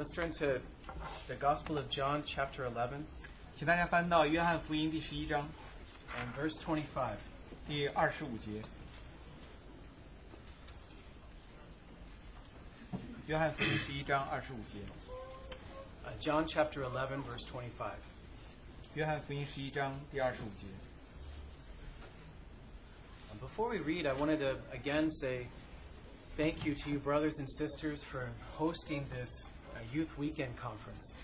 Let's turn to the Gospel of John, chapter 11. 请大家翻到约翰福音第11章 ，and verse 25， 第25节。约翰福音第一章25节。John chapter 11 verse 25。约翰福音11章第25节。Before we read, I wanted to again say thank you to you brothers and sisters for hosting this youth weekend conference.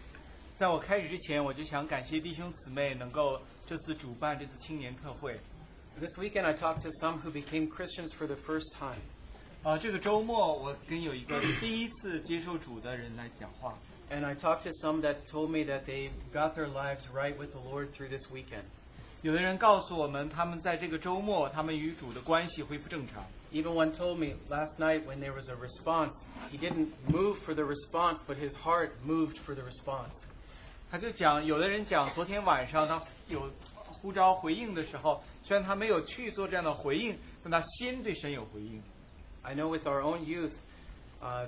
在我开始之前，我就想感谢弟兄姊妹能够这次主办这次青年特会。This weekend I talked to some who became Christians for the first time. 这个周末我跟有一个第一次接受主的人来讲话。And I talked to some that told me that they got their lives right with the Lord through this weekend. 有的人告诉我们，他们在这个周末，他们与主的关系恢复正常。Even one told me last night when there was a response, he didn't move for the response, but his heart moved for the response. 他就讲，有的人讲，昨天晚上他有呼召回应的时候，虽然他没有去做这样的回应，但他心对神有回应。I know with our own youth,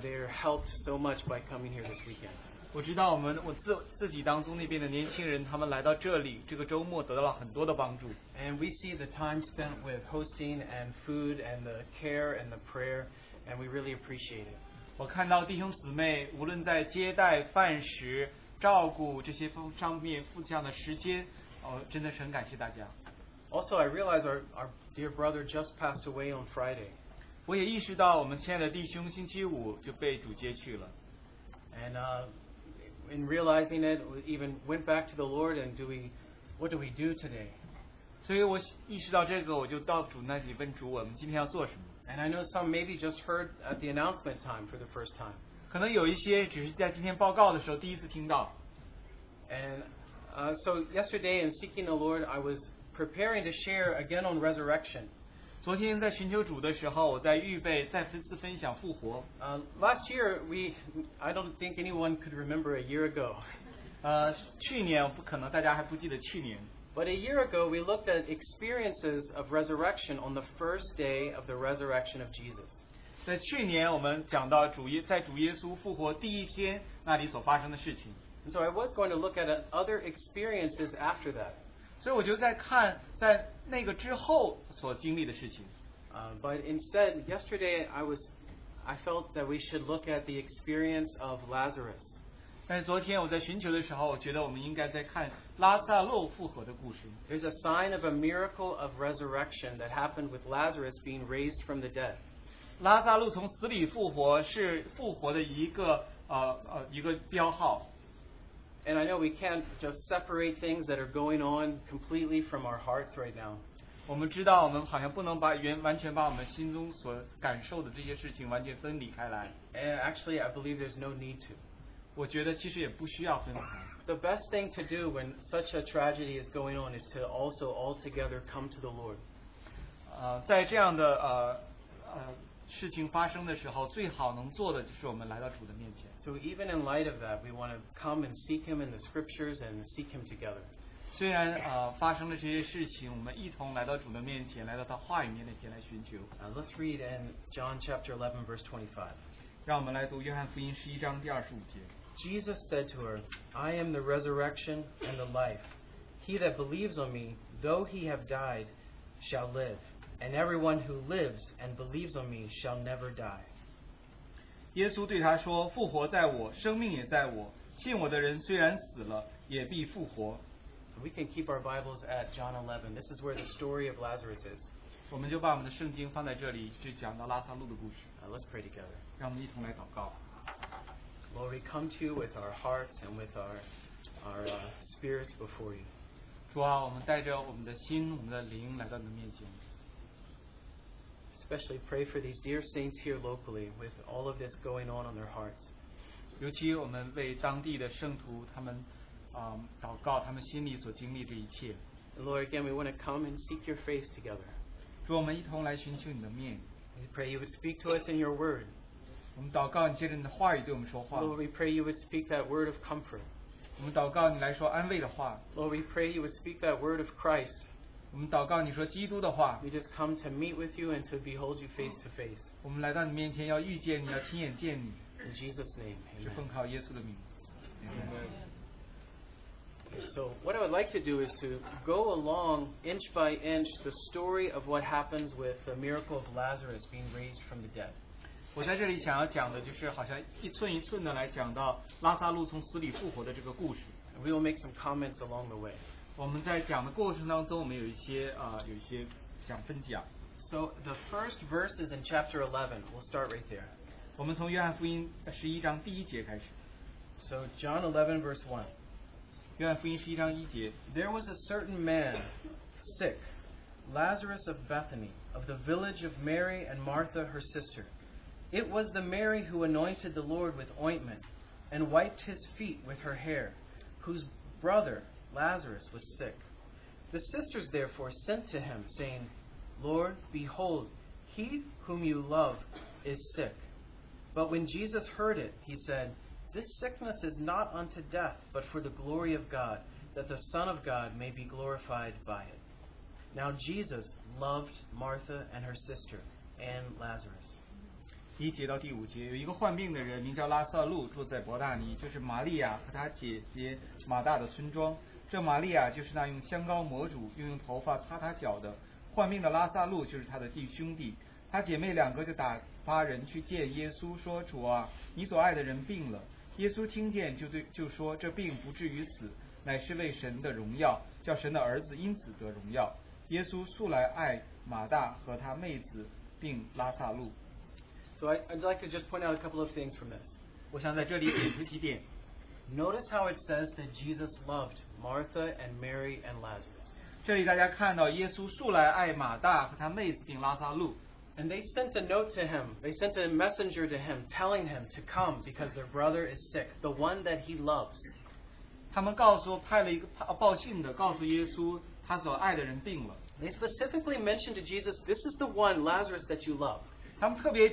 they're helped so much by coming here this weekend. 我知道我自己当中那边的年轻人，他们来到这里，这个周末得到了很多的帮助。And we see the time spent with hosting and food and the care and the prayer, and we really appreciate it. 我看到弟兄姊妹无论在接待、饭食、照顾这些方面付上的时间，真的是很感谢大家。Also, I realize our dear brother just passed away on Friday. 我也意识到，我们亲爱的弟兄星期五就被主接去了。And in realizing it, we even went back to the Lord and what do we do today? 所以我意识到这个，我就到主那里问主，我们今天要做什么。And I know some maybe just heard at the announcement time for the first time. 可能有一些只是在今天报告的时候第一次听到。And so yesterday in seeking the Lord, I was preparing to share again on resurrection. 昨天在寻求主的时候，我在预备再次分享复活。Last year I don't think anyone could remember a year ago. 去年不可能大家还不记得去年。But a year ago we looked at experiences of resurrection on the first day of the resurrection of Jesus. 在去年我们讲到主耶稣复活第一天那里所发生的事情。And so I was going to look at other experiences after that. 所以我就在看在那个之后所经历的事情。But instead, yesterday I felt that we should look at the experience of Lazarus. 但是昨天我在寻求的时候，我觉得我们应该在看拉撒路复活的故事。There's a sign of a miracle of resurrection that happened with Lazarus being raised from the dead. 拉撒路从死里复活是复活的一个标号。And I know we can't just separate things that are going on completely from our hearts right now. 我们知道，我们好像不能完全把我们心中所感受的这些事情完全分离开来。And actually, I believe there's no need to. 我觉得其实也不需要分开。The best thing to do when such a tragedy is going on is to also altogether come to the Lord. 在这样的事情发生的时候，最好能做的就是我们来到主的面前。So even in light of that, we want to come and seek Him in the Scriptures and seek Him together. 虽然发生了这些事情，我们一同来到主的面前，来到他话语面前来寻求。Let's read in John chapter 11 verse 25. 让我们来读约翰福音11章第25节。Jesus said to her, "I am the resurrection and the life. He that believes on me, though he have died, shall live." And everyone who lives and believes on me shall never die. 耶稣对他说：“复活在我，生命也在我。信我的人虽然死了，也必复活。” We can keep our Bibles at John 11. This is where the story of Lazarus is. 我们就把我们的圣经放在这里，就讲到拉撒路的故事。Let's pray together. 让我们一同来祷告。Lord, we come to you with our hearts and with our spirits before you. 主啊，我们带着我们的心、我们的灵来到你的面前。Especially pray for these dear saints here locally with all of this going on their hearts. 尤其我们为当地的圣徒，他们祷告，他们心里所经历这一切。Lord, again, we want to come and seek your face together. 主，我们一同来寻求你的面。We pray you would speak to us in your word. 我们祷告，你借着你的话语对我们说话。Lord, we pray you would speak that word of comfort. 我们祷告，你来说安慰的话。Lord, we pray you would speak that word of Christ. We just come to meet with you and to behold you face to face. In Jesus' name, amen. So what I would like to do is to go along inch by inch the story of what happens with the miracle of Lazarus being raised from the dead. We will make some comments along the way. So the first verses in chapter 11, we'll start right there. So John 11 verse 1. There was a certain man, sick, Lazarus of Bethany, of the village of Mary and Martha her sister. It was the Mary who anointed the Lord with ointment and wiped his feet with her hair, whose brother Lazarus was sick. The sisters therefore sent to him, saying, Lord, behold, he whom you love is sick. But when Jesus heard it, he said, This sickness is not unto death, but for the glory of God, that the Son of God may be glorified by it. Now Jesus loved Martha and her sister and Lazarus. 1节到第5节， 有一个患病的人，名叫拉萨路，住在伯大尼，就是玛利亚和她姐姐马大的村庄。这玛利亚就是那用香膏抹主，又用头发擦她脚的。患病的拉萨路就是她的弟兄弟。她姐妹两个就打发人去见耶稣，说：“主啊，你所爱的人病了。”耶稣听见就说：“这病不至于死，乃是为神的荣耀，叫神的儿子因此得荣耀。”耶稣素来爱马大和她妹子，并拉萨路。So I'd like to just point out a couple of things from this. Notice how it says that Jesus loved Martha and Mary and Lazarus. And they sent a note to him. They sent a messenger to him telling him to come because their brother is sick, the one that he loves. They specifically mentioned to Jesus, this is the one, Lazarus, that you love. Mary,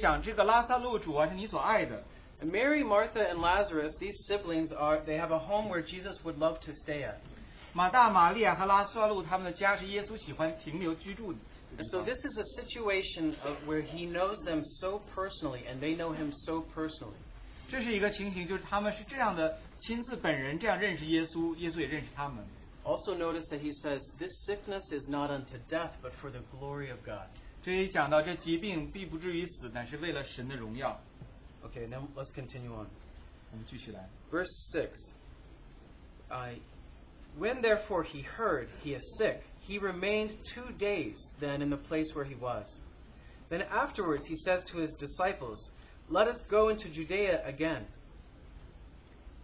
Martha, and Lazarus, these siblings, they have a home where Jesus would love to stay at. And so this is a situation where he knows them so personally, and they know him so personally. Also notice that he says, this sickness is not unto death, but for the glory of God. Okay, now let's continue on. Verse 6. When therefore he heard he is sick, he remained 2 days then in the place where he was. Then afterwards he says to his disciples, Let us go into Judea again.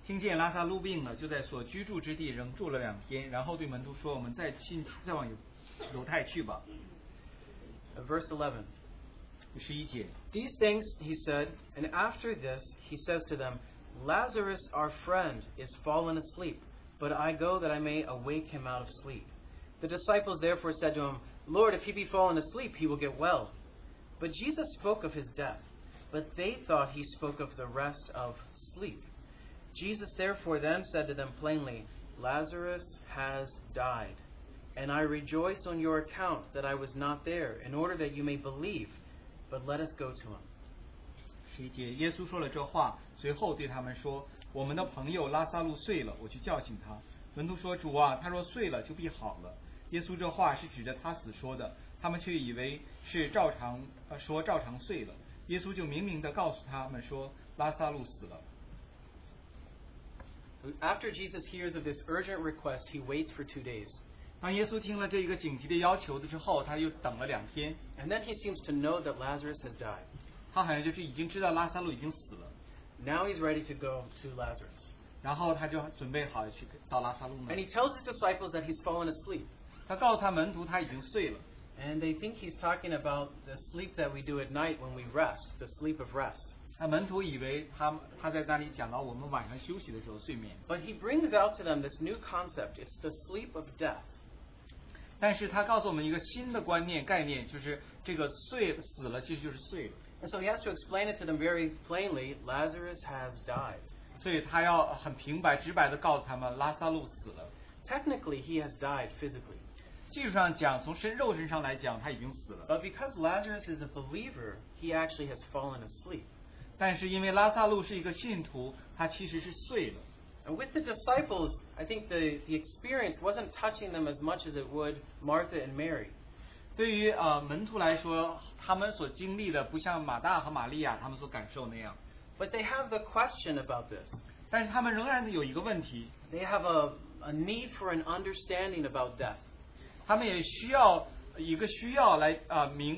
听见拉撒路病了， 就在所居住之地 仍住了2天， 然后对门徒说， 我们再往犹太去吧。 Verse 11. These things he said, and after this he says to them, Lazarus our friend is fallen asleep, but I go that I may awake him out of sleep. The disciples therefore said to him, Lord, if he be fallen asleep, he will get well. But Jesus spoke of his death, but they thought he spoke of the rest of sleep. Jesus therefore then said to them plainly, Lazarus has died. And I rejoice on your account that I was not there, in order that you may believe. But let us go to him. 11节， 耶稣说了这话，随后对他们说：“我们的朋友拉撒路睡了，我去叫醒他。”门徒说：“主啊，他若睡了，就必好了。”耶稣这话是指着他死说的，他们却以为是照常睡了。耶稣就明明地告诉他们说：“拉撒路死了。” After Jesus hears of this urgent request, he waits for 2 days. 当耶稣听了这一个紧急的要求之后，他又等了2天。And then he seems to know that Lazarus has died. 他好像就是已经知道拉撒路已经死了。Now he's ready to go to Lazarus. 然后他就准备好去到拉撒路那。And he tells his disciples that he's fallen asleep. 他告诉他门徒他已经睡了。And they think he's talking about the sleep that we do at night when we rest, the sleep of rest. 那门徒以为他在那里讲到我们晚上休息的时候睡眠。But he brings out to them this new concept. It's the sleep of death. 但是他告诉我们一个新的概念， 就是这个死了， 其实就是睡了。 And so he has to explain it to them very plainly. Lazarus has died. 所以他要很平白直白地告诉他们，拉撒路死了。Technically, he has died physically. 技术上讲，从肉身上来讲，他已经死了。But because Lazarus is a believer, he actually has fallen asleep. 但是因为拉萨路是一个信徒，他其实是睡了。And with the disciples, I think the experience wasn't touching them as much as it would Martha and Mary. 对于门徒来说，他们所经历的不像马大和玛利亚他们所感受那样。But they have the question about this. 但是他们仍然有一个问题。They have a need for an understanding about death. 他们也需要一个需要来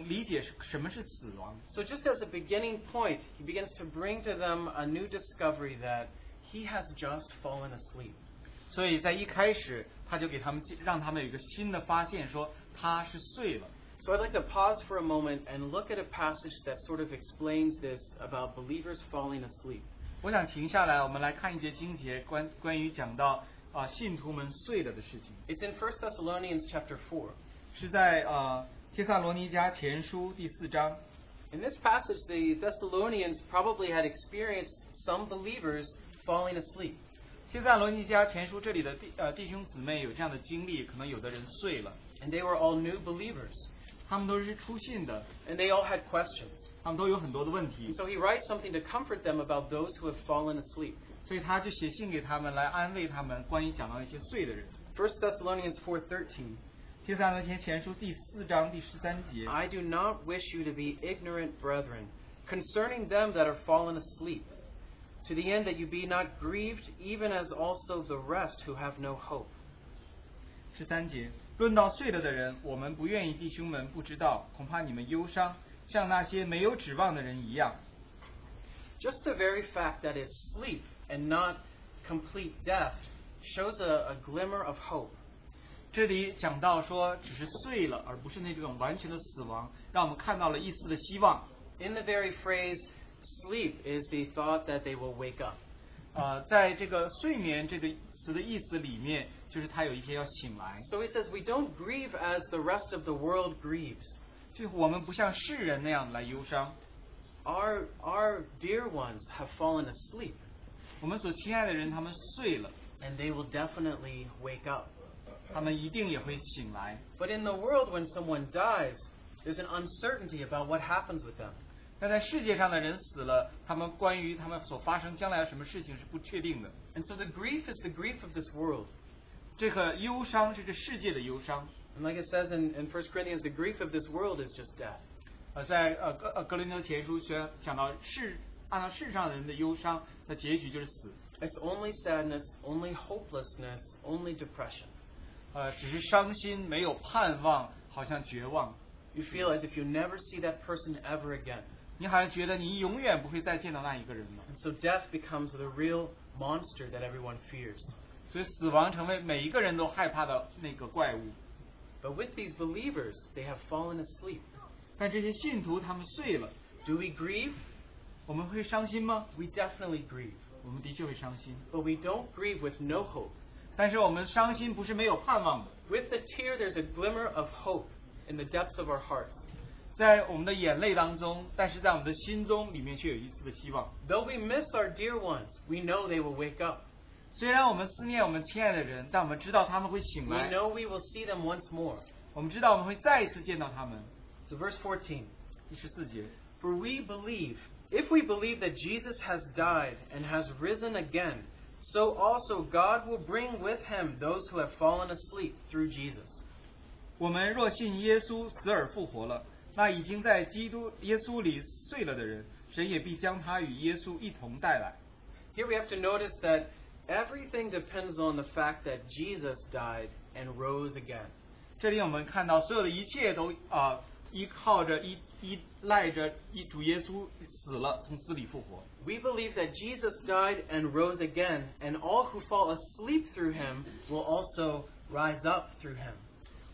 理解什么是死亡。So just as a beginning point, he begins to bring to them a new discovery that he has just fallen asleep. 所以在一开始他就让他们有一个新的发现，说他是睡了。So I'd like to pause for a moment and look at a passage that sort of explains this about believers falling asleep. 我想停下来，我们来看一节经节，关于讲到信徒们睡了的事情。It's in 1 Thessalonians chapter 4. 是在帖撒罗尼迦前书第四章。In this passage, the Thessalonians probably had experienced some believers falling asleep. 帖撒罗尼迦前书这里的弟兄姊妹有这样的经历，可能有的人睡了。And they were all new believers. 他们都是初信的。And they all had questions. 他们都有很多的问题。So he writes something to comfort them about those who have fallen asleep. 所以他就写信给他们，来安慰他们关于讲到一些睡的人。First Thessalonians 4:13. 帖撒罗尼迦前书第四章第十三节。I do not wish you to be ignorant, brethren, concerning them that are fallen asleep. To the end that you be not grieved, even as also the rest who have no hope. 十三节，论到睡了的人，我们不愿意弟兄们不知道，恐怕你们忧伤，像那些没有指望的人一样。Just the very fact that it's sleep and not complete death shows a glimmer of hope. 这里讲到说，只是睡了，而不是那种完全的死亡，让我们看到了一丝的希望。In the very phrase. Sleep is the thought that they will wake up. 在这个睡眠这个词的意思里面，就是他有一天要醒来。So he says we don't grieve as the rest of the world grieves. 就是我们不像世人那样来忧伤。Our dear ones have fallen asleep. 我们所亲爱的人他们睡了。And they will definitely wake up. 他们一定也会醒来。But in the world, when someone dies, there's an uncertainty about what happens with them. 但在世界上的人死了，他们关于他们所发生将来的什么事情是不确定的。And so the grief is the grief of this world. 这个忧伤是这世界的忧伤。And like it says in 1 Corinthians, the grief of this world is just death. 在哥林多前书讲到按照世上人的忧伤，那结局就是死。It's only sadness, only hopelessness, only depression. 只是伤心，没有盼望，好像绝望。You feel as if you never see that person ever again. 你好像觉得你永远不会再见到那一个人了。So death becomes the real monster that everyone fears. 所以死亡成为每一个人都害怕的那个怪物。But with these believers, they have fallen asleep. 但这些信徒他们睡了。Do we grieve? 我们会伤心吗 ？We definitely grieve. 我们的确会伤心。But we don't grieve with no hope. 但是我们伤心不是没有盼望的。With the tear, there's a glimmer of hope in the depths of our hearts. 在我们的眼泪当中，但是在我们的心中里面却有一丝的希望。Though we miss our dear ones, we know they will wake up. 虽然我们思念我们亲爱的人，但我们知道他们会醒来。We know we will see them once more. 我们知道我们会再一次见到他们。So verse 14. 14节。For we believe, if we believe that Jesus has died and has risen again, so also God will bring with him those who have fallen asleep through Jesus. 我们若信耶稣死而复活了。那已经在基督耶稣里睡了的人，神也必将他与耶稣一同带来。Here we have to notice that everything depends on the fact that Jesus died and rose again. 这里我们看到所有的一切都依赖着主耶稣死了，从死里复活。We believe that Jesus died and rose again, and all who fall asleep through him will also rise up through him.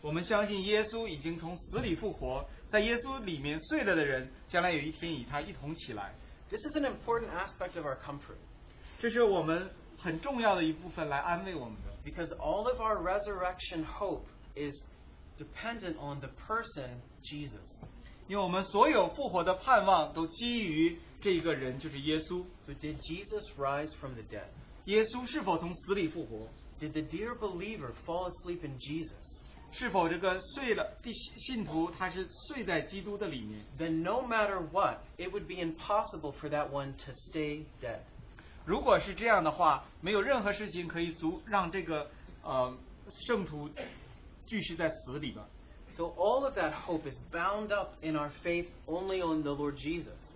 我们相信耶稣已经从死里复活，在耶稣里面睡了的人，将来有一天与他一同起来。This is an important aspect of our comfort. 这是我们很重要的一部分来安慰我们的。Because all of our resurrection hope is dependent on the person Jesus. 因为我们所有复活的盼望都基于这个人，就是耶稣。So did Jesus rise from the dead? 耶稣是否从死里复活？Did the dear believer fall asleep in Jesus? 是否这个睡了信徒他是睡在基督的里面 ？Then no matter what, it would be impossible for that one to stay dead. 如果是这样的话，没有任何事情可以让这个圣徒继续在死里边。So all of that hope is bound up in our faith only on the Lord Jesus.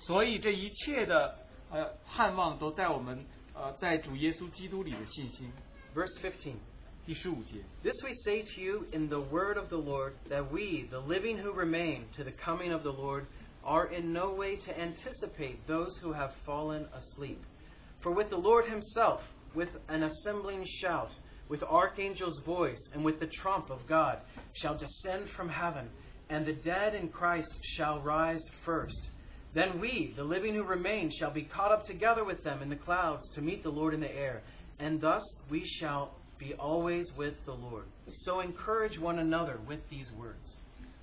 所以这一切的盼望都在我们在主耶稣基督里的信心。Verse 15. 第15节 This we say to you in the word of the Lord, that we, the living who remain to the coming of the Lord, are in no way to anticipate those who have fallen asleep. For with the Lord himself, with an assembling shout, with archangel's voice, and with the trump of God, shall descend from heaven, and the dead in Christ shall rise first. Then we, the living who remain, shall be caught up together with them in the clouds to meet the Lord in the air, and thus we shall be always with the Lord. So encourage one another with these words.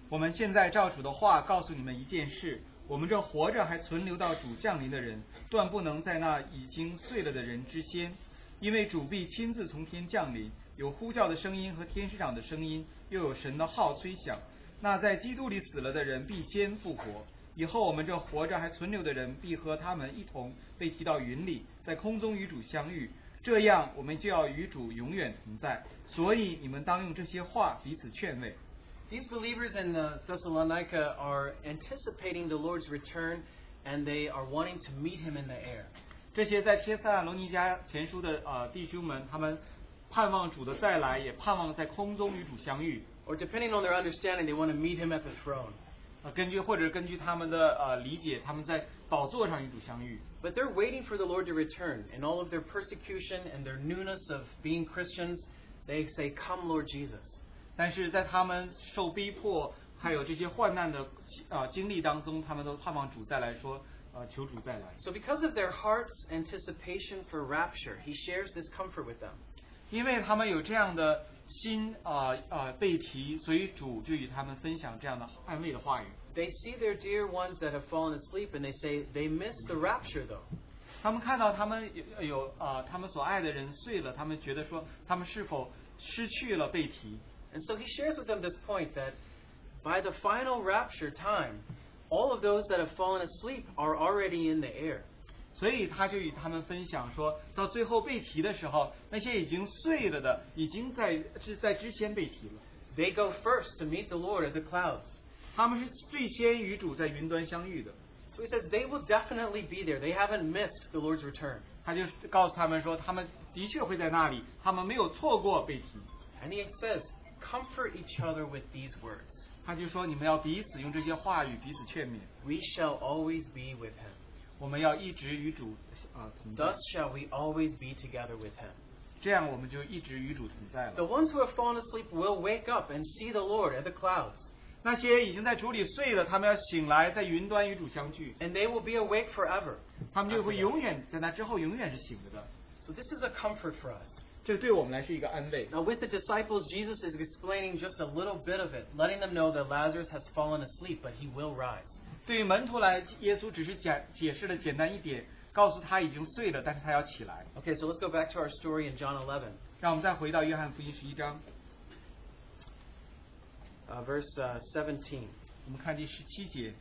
我们现在照主的话告诉你们一件事：我们这活着还存留到主降临的人，断不能在那已经睡了的人之先，因为主必亲自从天降临，有呼叫的声音和天使长的声音，又有神的号吹响。那在基督里死了的人必先复活。以后我们这活着还存留的人，必和他们一同被提到云里，在空中与主相遇。这样我们就要与主永远同在，所以你们当用这些话彼此劝慰。These believers in Thessalonica are anticipating the Lord's return, and they are wanting to meet him in the air. 这些在帖撒罗尼迦前书的弟兄们，他们盼望主的再来，也盼望在空中与主相遇。Or depending on their understanding, they want to meet him at the throne. 根据他们的理解，他们在宝座上与主相遇。But they're waiting for the Lord to return, and all of their persecution and their newness of being Christians, they say, "Come, Lord Jesus." 但是在他们受逼迫，还有这些患难的经历当中，他们都盼望主再来说，求主再来。So because of their heart's anticipation for rapture, he shares this comfort with them. 因为他们有这样的心被提，所以主就与他们分享这样的安慰的话语。They see their dear ones that have fallen asleep, and they say they miss the rapture, though. 他们看到他们有他们所爱的人睡了，他们觉得说他们是否失去了被提。And so he shares with them this point that by the final rapture time, all of those that have fallen asleep are already in the air. 所以他就与他们分享说，到最后被提的时候，那些已经睡了的，已经在之前被提了。They go first to meet the Lord in the clouds. 他们是最先与主在云端相遇的。So he says they will definitely be there. They haven't missed the Lord's return. 他就告诉他们说，他们的确会在那里，他们没有错过被提。And he says, comfort each other with these words. 他就说，你们要彼此用这些话语彼此劝勉。We shall always be with him. 我们要一直与主同在。Thus shall we always be together with him. 这样我们就一直与主同在了。The ones who have fallen asleep will wake up and see the Lord in the clouds. 那些已经在主里睡了，他们要醒来，在云端与主相聚。And they will be awake forever. 他们就会永远在那之后永远是醒着的。So this is a comfort for us. 这对我们来是一个安慰。Now with the disciples, Jesus is explaining just a little bit of it, letting them know that Lazarus has fallen asleep, but he will rise. 对于门徒来，耶稣只是解释了简单一点，告诉他已经睡了，但是他要起来。Okay, so let's go back to our story in John 11. 让我们再回到约翰福音11章。Verse 17. 我们看第17节。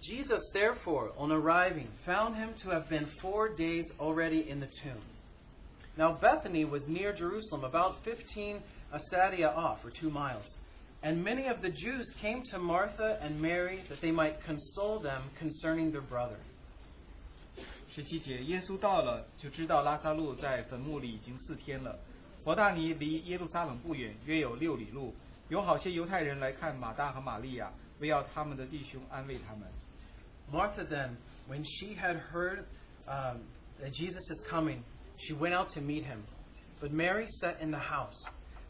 Jesus, therefore, on arriving, found him to have been 4 days already in the tomb. Now Bethany was near Jerusalem, about 15 stadia off, or 2 miles. And many of the Jews came to Martha and Mary that they might console them concerning their brother. 17节，耶稣到了，就知道拉撒路在坟墓里已经4天了。伯大尼离耶路撒冷不远，约有6里路。有好些犹太人来看马大和玛利亚，为要他们的弟兄安慰他们。Martha then, when she had heard that Jesus is coming, she went out to meet him. But Mary sat in the house.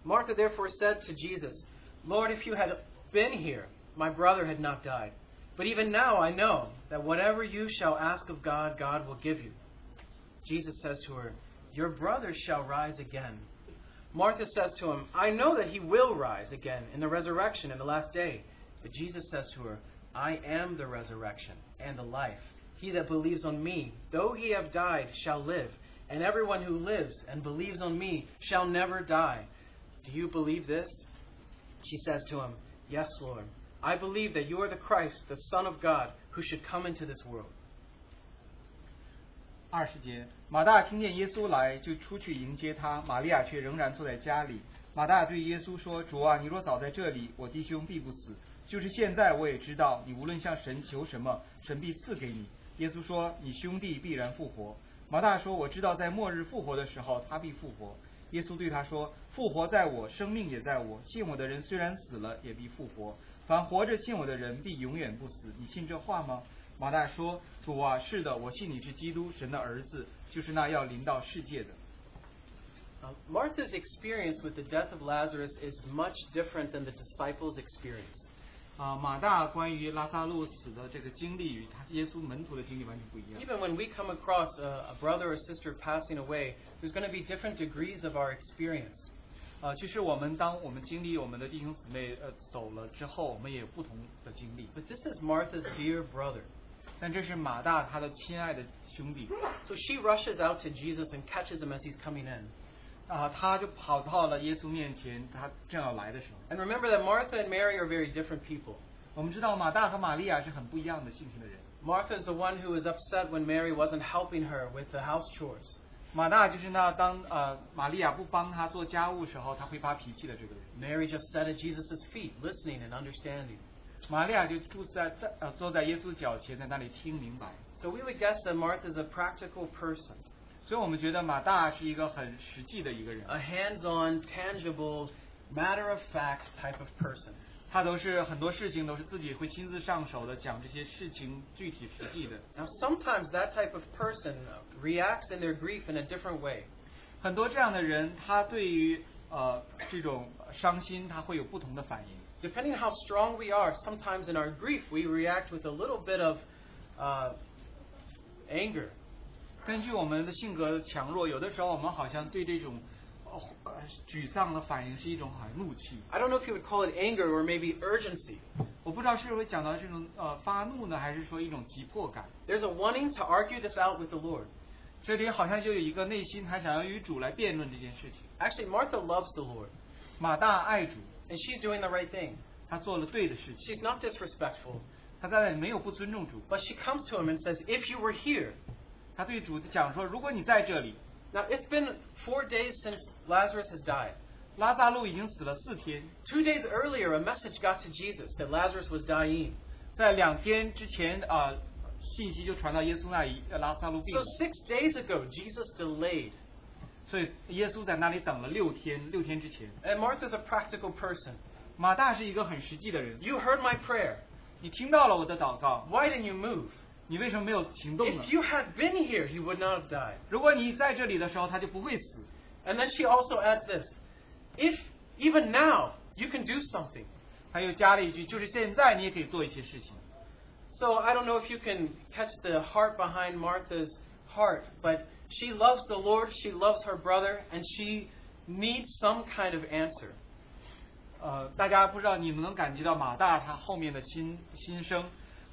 Martha therefore said to Jesus, Lord, if you had been here, my brother had not died. But even now I know that whatever you shall ask of God, God will give you. Jesus says to her, Your brother shall rise again. Martha says to him, I know that he will rise again in the resurrection in the last day. But Jesus says to her, I am the resurrection and the life. He that believes on me, though he have died, shall live. And everyone who lives and believes on me shall never die. Do you believe this? She says to him, "Yes, Lord, I believe that you are the Christ, the Son of God, who should come into this world." 20节，马大听见耶稣来，就出去迎接他，玛利亚却仍然坐在家里。马大对耶稣说：“主啊，你若早在这里，我弟兄必不死。就是现在，我也知道，你无论向神求什么，神必赐给你。”耶稣说：“你兄弟必然复活。”马大说：“我知道，在末日复活的时候，他必复活。”耶稣对他说：“复活在我，生命也在我。信我的人虽然死了，也必复活。凡活着信我的人，必永远不死。你信这话吗？”马大说：“主啊，是的，我信你是基督，神的儿子，就是那要临到世界的。” Martha's experience with the death of Lazarus is much different than the disciples' experience. 马大关于拉撒路死的这个经历与他耶稣门徒的经历完全不一样。Even when we come across a brother or sister passing away, there's going to be different degrees of our experience. 就是当我们经历我们的弟兄姊妹走了之后，我们也有不同的经历。But this is Martha's dear brother. 但这是马大他的亲爱的兄弟。So she rushes out to Jesus and catches him as he's coming in. 他就跑到了耶稣面前，他正要来的时候。And remember that Martha and Mary are very different people. 我们知道马大和玛利亚是很不一样的性情的人。Martha is the one who was upset when Mary wasn't helping her with the house chores. 马大就是那当玛利亚不帮他做家务时候，他会发脾气的这个人。Mary just sat at Jesus' feet, listening and understanding. 玛利亚就坐在耶稣脚前，在那里听明白。So we would guess that Martha is a practical person. 所以我们觉得马大是一个很实际的一个人。A hands-on, tangible, matter-of-fact type of person. 他都是很多事情都是自己会亲自上手的，讲这些事情具体实际的。Now sometimes that type of person reacts in their grief in a different way. 很多这样的人，他对于这种伤心，他会有不同的反应。Depending on how strong we are, sometimes in our grief we react with a little bit of anger. 根据我们的性格强弱，有的时候我们好像对这种沮丧的反应是一种好像怒气。I don't know if you would call it anger or maybe urgency. 我不知道是会讲到这种发怒呢，还是说一种急迫感。There's a wanting to argue this out with the Lord. 这里好像就有一个内心，他想要与主来辩论这件事情。Actually, Martha loves the Lord. 马大爱主。And she's doing the right thing. 她做了对的事情。She's not disrespectful. 她在那里没有不尊重主。But she comes to him and says, "If you were here." 她对主讲说，如果你在这里。Now it's been 4 days since Lazarus has died. 拉撒路已经死了4天。2 days earlier, a message got to Jesus that Lazarus was dying. 在2天之前信息就传到耶稣那里，拉撒路病了。So 6 days ago, Jesus delayed. 所以耶稣在那里等了6天，6天之前。And Martha's a practical person. 马大是一个很实际的人。You heard my prayer. 你听到了我的祷告。Why didn't you move? 你为什么没有行动呢 ？If you had been here, you would not have died. 如果你在这里的时候，他就不会死。And then she also adds this: If even now you can do something. 还有加了一句，就是现在你也可以做一些事情。So I don't know if you can catch the heart behind Martha's heart, but. She loves the Lord, she loves her brother, and she needs some kind of answer. 大家不知道你们能感觉到马大他后面的心声，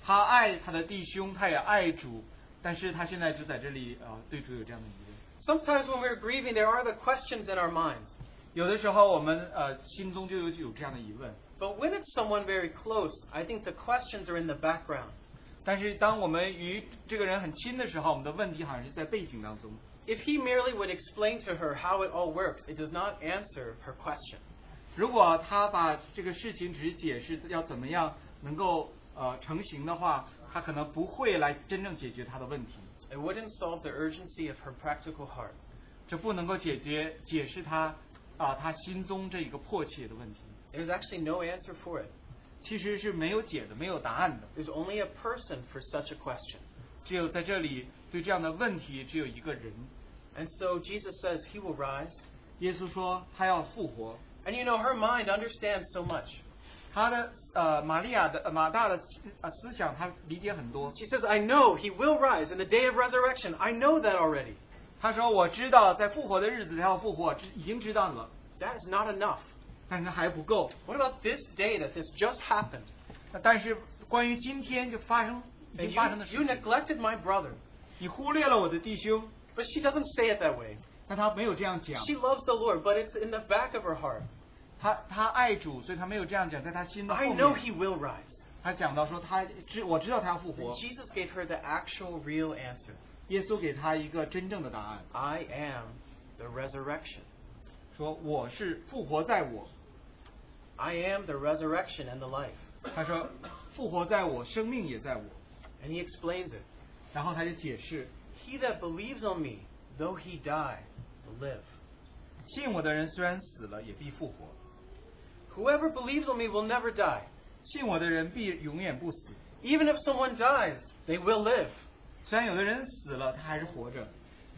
他爱他的弟兄，他也爱主，但是他现在就在这里对主有这样的疑问。Sometimes when we're grieving, there are the questions in our minds. 有的时候我们心中就有这样的疑问。But when it's someone very close, I think the questions are in the background. 但是当我们与这个人很亲的时候，我们的问题好像是在背景当中。If he merely would explain to her how it all works, it does not answer her question. 如果他把这个事情只是解释要怎么样能够成型的话，他可能不会来真正解决他的问题。It wouldn't solve the urgency of her practical heart. 这不能够解释他他心中这一个迫切的问题。There's actually no answer for it. 其实是没有解的，没有答案的。There's only a person for such a question. 只有在这里，对这样的问题只有一个人。And so Jesus says he will rise. 耶稣说他要复活。And you know her mind understands so much. 她的马大的思想，她理解很多。She says, "I know he will rise in the day of resurrection. I know that already." 她说我知道在复活的日子他要复活，已经知道了。That is not enough. 但是还不够。What about this day that this just happened? 但是关于今天就已经发生的事情。You neglected my brother. 你忽略了我的弟兄。But she doesn't say it that way. 但她没有这样讲。She loves the Lord, but it's in the back of her heart. 她他爱主，所以他没有这样讲，在他心的后面。I know he will rise. 他讲到说他我知道他要复活。Jesus gave her the actual real answer. 耶稣给他一个真正的答案。I am the resurrection. 说我是复活在我。I am the resurrection and the life. 他说复活在我，生命也在我。And he explains it. 然后他就解释。He that believes on me, though he die, will live. 信我的人虽然死了，也必复活。Whoever believes on me will never die. 信我的人必永远不死。Even if someone dies, they will live. 虽然有的人死了，他还是活着。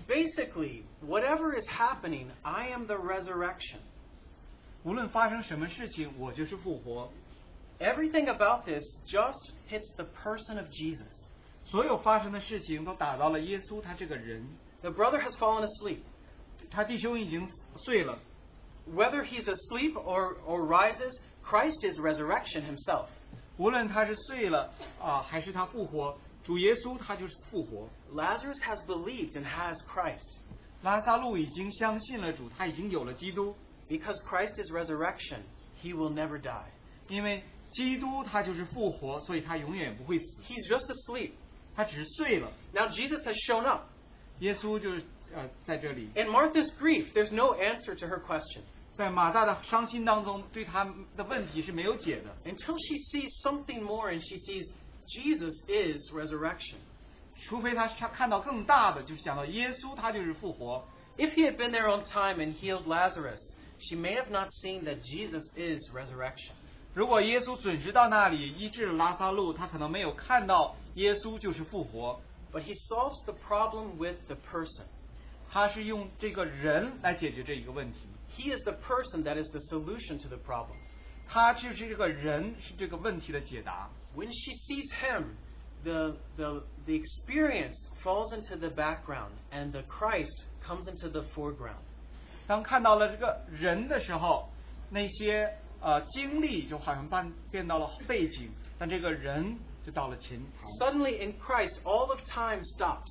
Basically, whatever is happening, I am the resurrection. 无论发生什么事情，我就是复活。Everything about this just hits the person of Jesus. 所有发生的事情都打到了耶稣他这个人。The brother has fallen asleep. 他弟兄已经睡了。Whether he's asleep or rises, Christ is resurrection himself. 无论他是睡了还是他复活，主耶稣他就是复活。Lazarus has believed and has Christ. 拉撒路已经相信了主，他已经有了基督。Because Christ is resurrection, he will never die. 因为基督他就是复活，所以他永远不会死。He's just asleep. 他只是睡了。Now Jesus has shown up. 耶稣就是在这里。In Martha's grief, there's no answer to her question. 在马大的伤心当中，对她的问题是没有解的。Until she sees something more and she sees Jesus is resurrection. 除非她看到更大的，就是想到耶稣他就是复活。If he had been there on time and healed Lazarus, she may have not seen that Jesus is resurrection. 如果耶稣准时到那里医治了拉撒路，她可能没有看到耶稣就是复活。But he solves the problem with the person. 他是用这个人来解决这一个问题。He is the person that is the solution to the problem. 他就是这个人，是这个问题的解答。When she sees him, the experience falls into the background, and the Christ comes into the foreground. 当看到了这个人的时候，那些经历就好像变到了背景，但这个人就到了前台。Suddenly in Christ, all of time stops.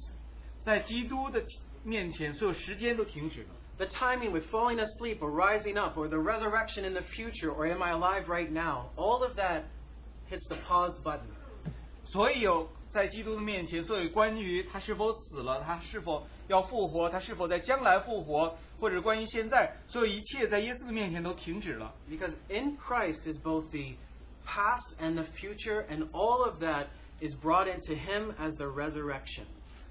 在基督的面前，所有时间都停止了。The timing with falling asleep or rising up or the resurrection in the future or am I alive right now, all of that hits the pause button. 所有在基督的面前，所有关于他是否死了，他是否要复活，他是否在将来复活，或者关于现在，所有一切在耶稣的面前都停止了。Because in Christ is both the past and the future, and all of that is brought into Him as the resurrection.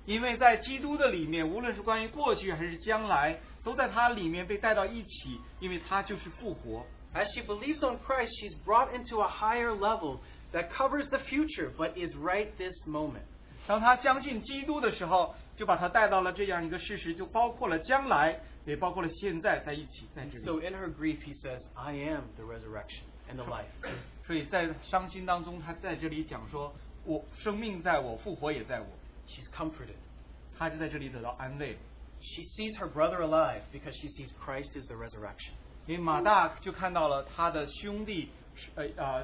因为在基督的里面，无论是关于过去还是将来，都在他里面被带到一起，因为他就是复活。As she believes on Christ, she's brought into a higher level that covers the future, but is right this moment. 当她相信基督的时候，就把她带到了这样一个事实，就包括了将来，也包括了现在，在一起。So in her grief, he says, "I am the resurrection and the life." 所以在伤心当中，他在这里讲说，我生命在我，复活也在我。She's comforted. 她就在这里得到安慰。She sees her brother alive because she sees Christ is the resurrection. 因为马大就看到了他的兄弟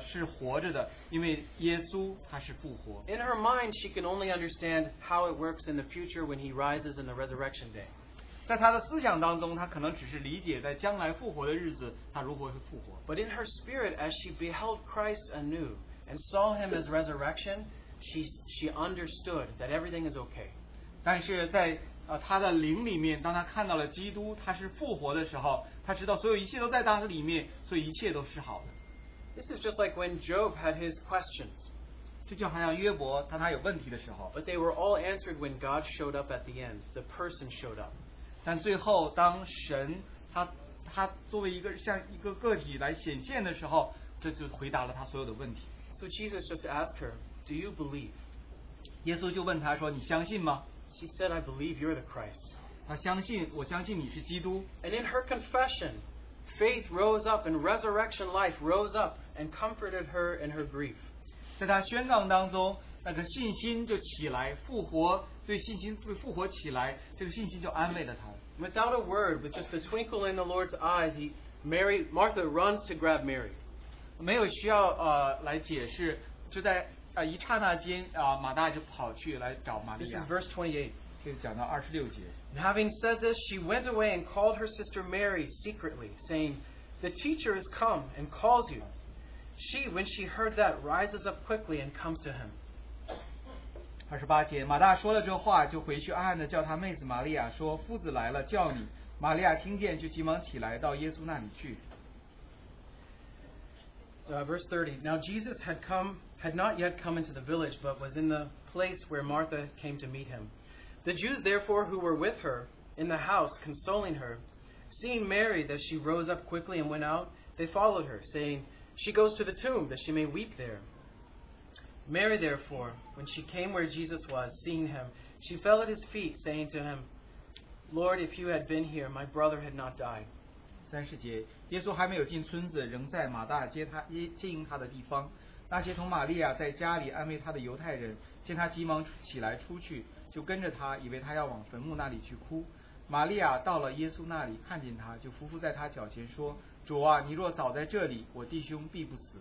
是活着的，因为耶稣他是复活。In her mind, she can only understand how it works in the future when he rises in the resurrection day. 在他的思想当中，他可能只是理解在将来复活的日子，他如何会复活。But in her spirit, as she beheld Christ anew and saw him as resurrection, she understood that everything is okay. 但是在他的灵里面，当他看到了基督，他是复活的时候，他知道所有一切都在他的里面，所以一切都是好的。This is just like when Job had his questions. 这就好像约伯当他有问题的时候。But they were all answered when God showed up at the end. The person showed up. 但最后，当神他作为像一个个体来显现的时候，这就回答了他所有的问题。So Jesus just asked her, "Do you believe?" 耶稣就问他说：“你相信吗？” She said, "I believe you're the Christ." 我相信你是基督。And in her confession, faith rose up and resurrection life rose up and comforted her in her grief. 在她宣告当中，那个信心就起来，信心对复活起来，这个信心就安慰了她。Without a word, with just a twinkle in the Lord's eye, Martha runs to grab Mary. 没有需要来解释，就在。一刹那间，马大就跑去来找玛利亚。This is verse 28. 这是讲到26节。Having said this, she went away and called her sister Mary secretly, saying, The teacher is come and calls you. She, when she heard that, rises up quickly and comes to him. 28节，马大说了这话，就回去暗暗地叫他妹子玛利亚，说：“夫子来了，叫你。”玛利亚听见，就急忙起来，到耶稣那里去。Verse 30. Now Jesus had not yet come into the village, but was in the place where Martha came to meet him. The Jews therefore who were with her in the house, consoling her, seeing Mary that she rose up quickly and went out, they followed her, saying, "She goes to the tomb, that she may weep there." Mary therefore, when she came where Jesus was, seeing him, she fell at his feet, saying to him, "Lord, if you had been here, my brother had not died." 30节，耶稣还没有进村子，仍在马大接应他的地方。那些同玛利亚在家里安慰他的犹太人，见他急忙起来出去，就跟着他，以为他要往坟墓那里去哭。玛利亚到了耶稣那里，看见他，就伏伏在他脚前说：“主啊，你若早在这里，我弟兄必不死。”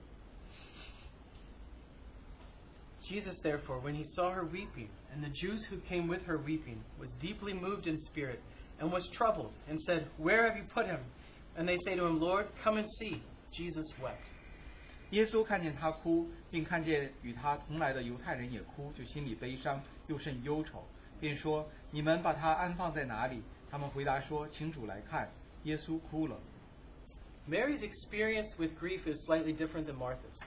Jesus therefore, when he saw her weeping, and the Jews who came with her weeping, was deeply moved in spirit, and was troubled, and said, "Where have you put him?" And they say to him, "Lord, come and see." Jesus wept. 耶稣看见他哭，并看见与他同来的犹太人也哭，就心里悲伤，又甚忧愁，便说：“你们把他安放在哪里？”他们回答说：“请主来看。”耶稣哭了。Mary's experience with grief is slightly different than Martha's.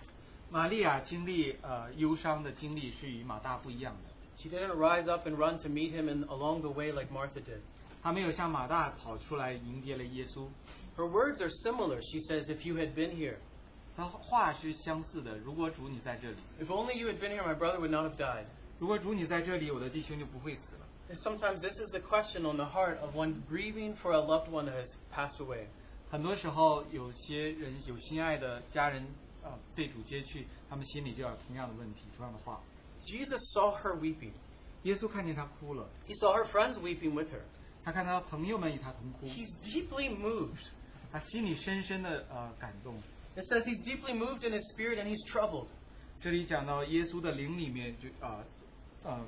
玛利亚经历忧伤的经历是与马大不一样的。She didn't rise up and run to meet him along the way like Martha did. 她没有像马大跑出来迎接了耶稣。Her words are similar. She says, "If you had been here." 她话是相似的。如果主你在这里。If only you had been here, my brother would not have died. 如果主你在这里，我的弟兄就不会死了。Sometimes this is the question on the heart of one's grieving for a loved one that has passed away. 很多时候，有些人有心爱的家人被主接去，他们心里就有同样的问题，同样的话。Jesus saw her weeping. 耶稣看见她哭了。He saw her friends weeping with her. 他看到朋友们与她同哭。He's deeply moved. 他心里深深的感动。It says he's deeply moved in his spirit and he's troubled. 这里讲到耶稣的灵里面就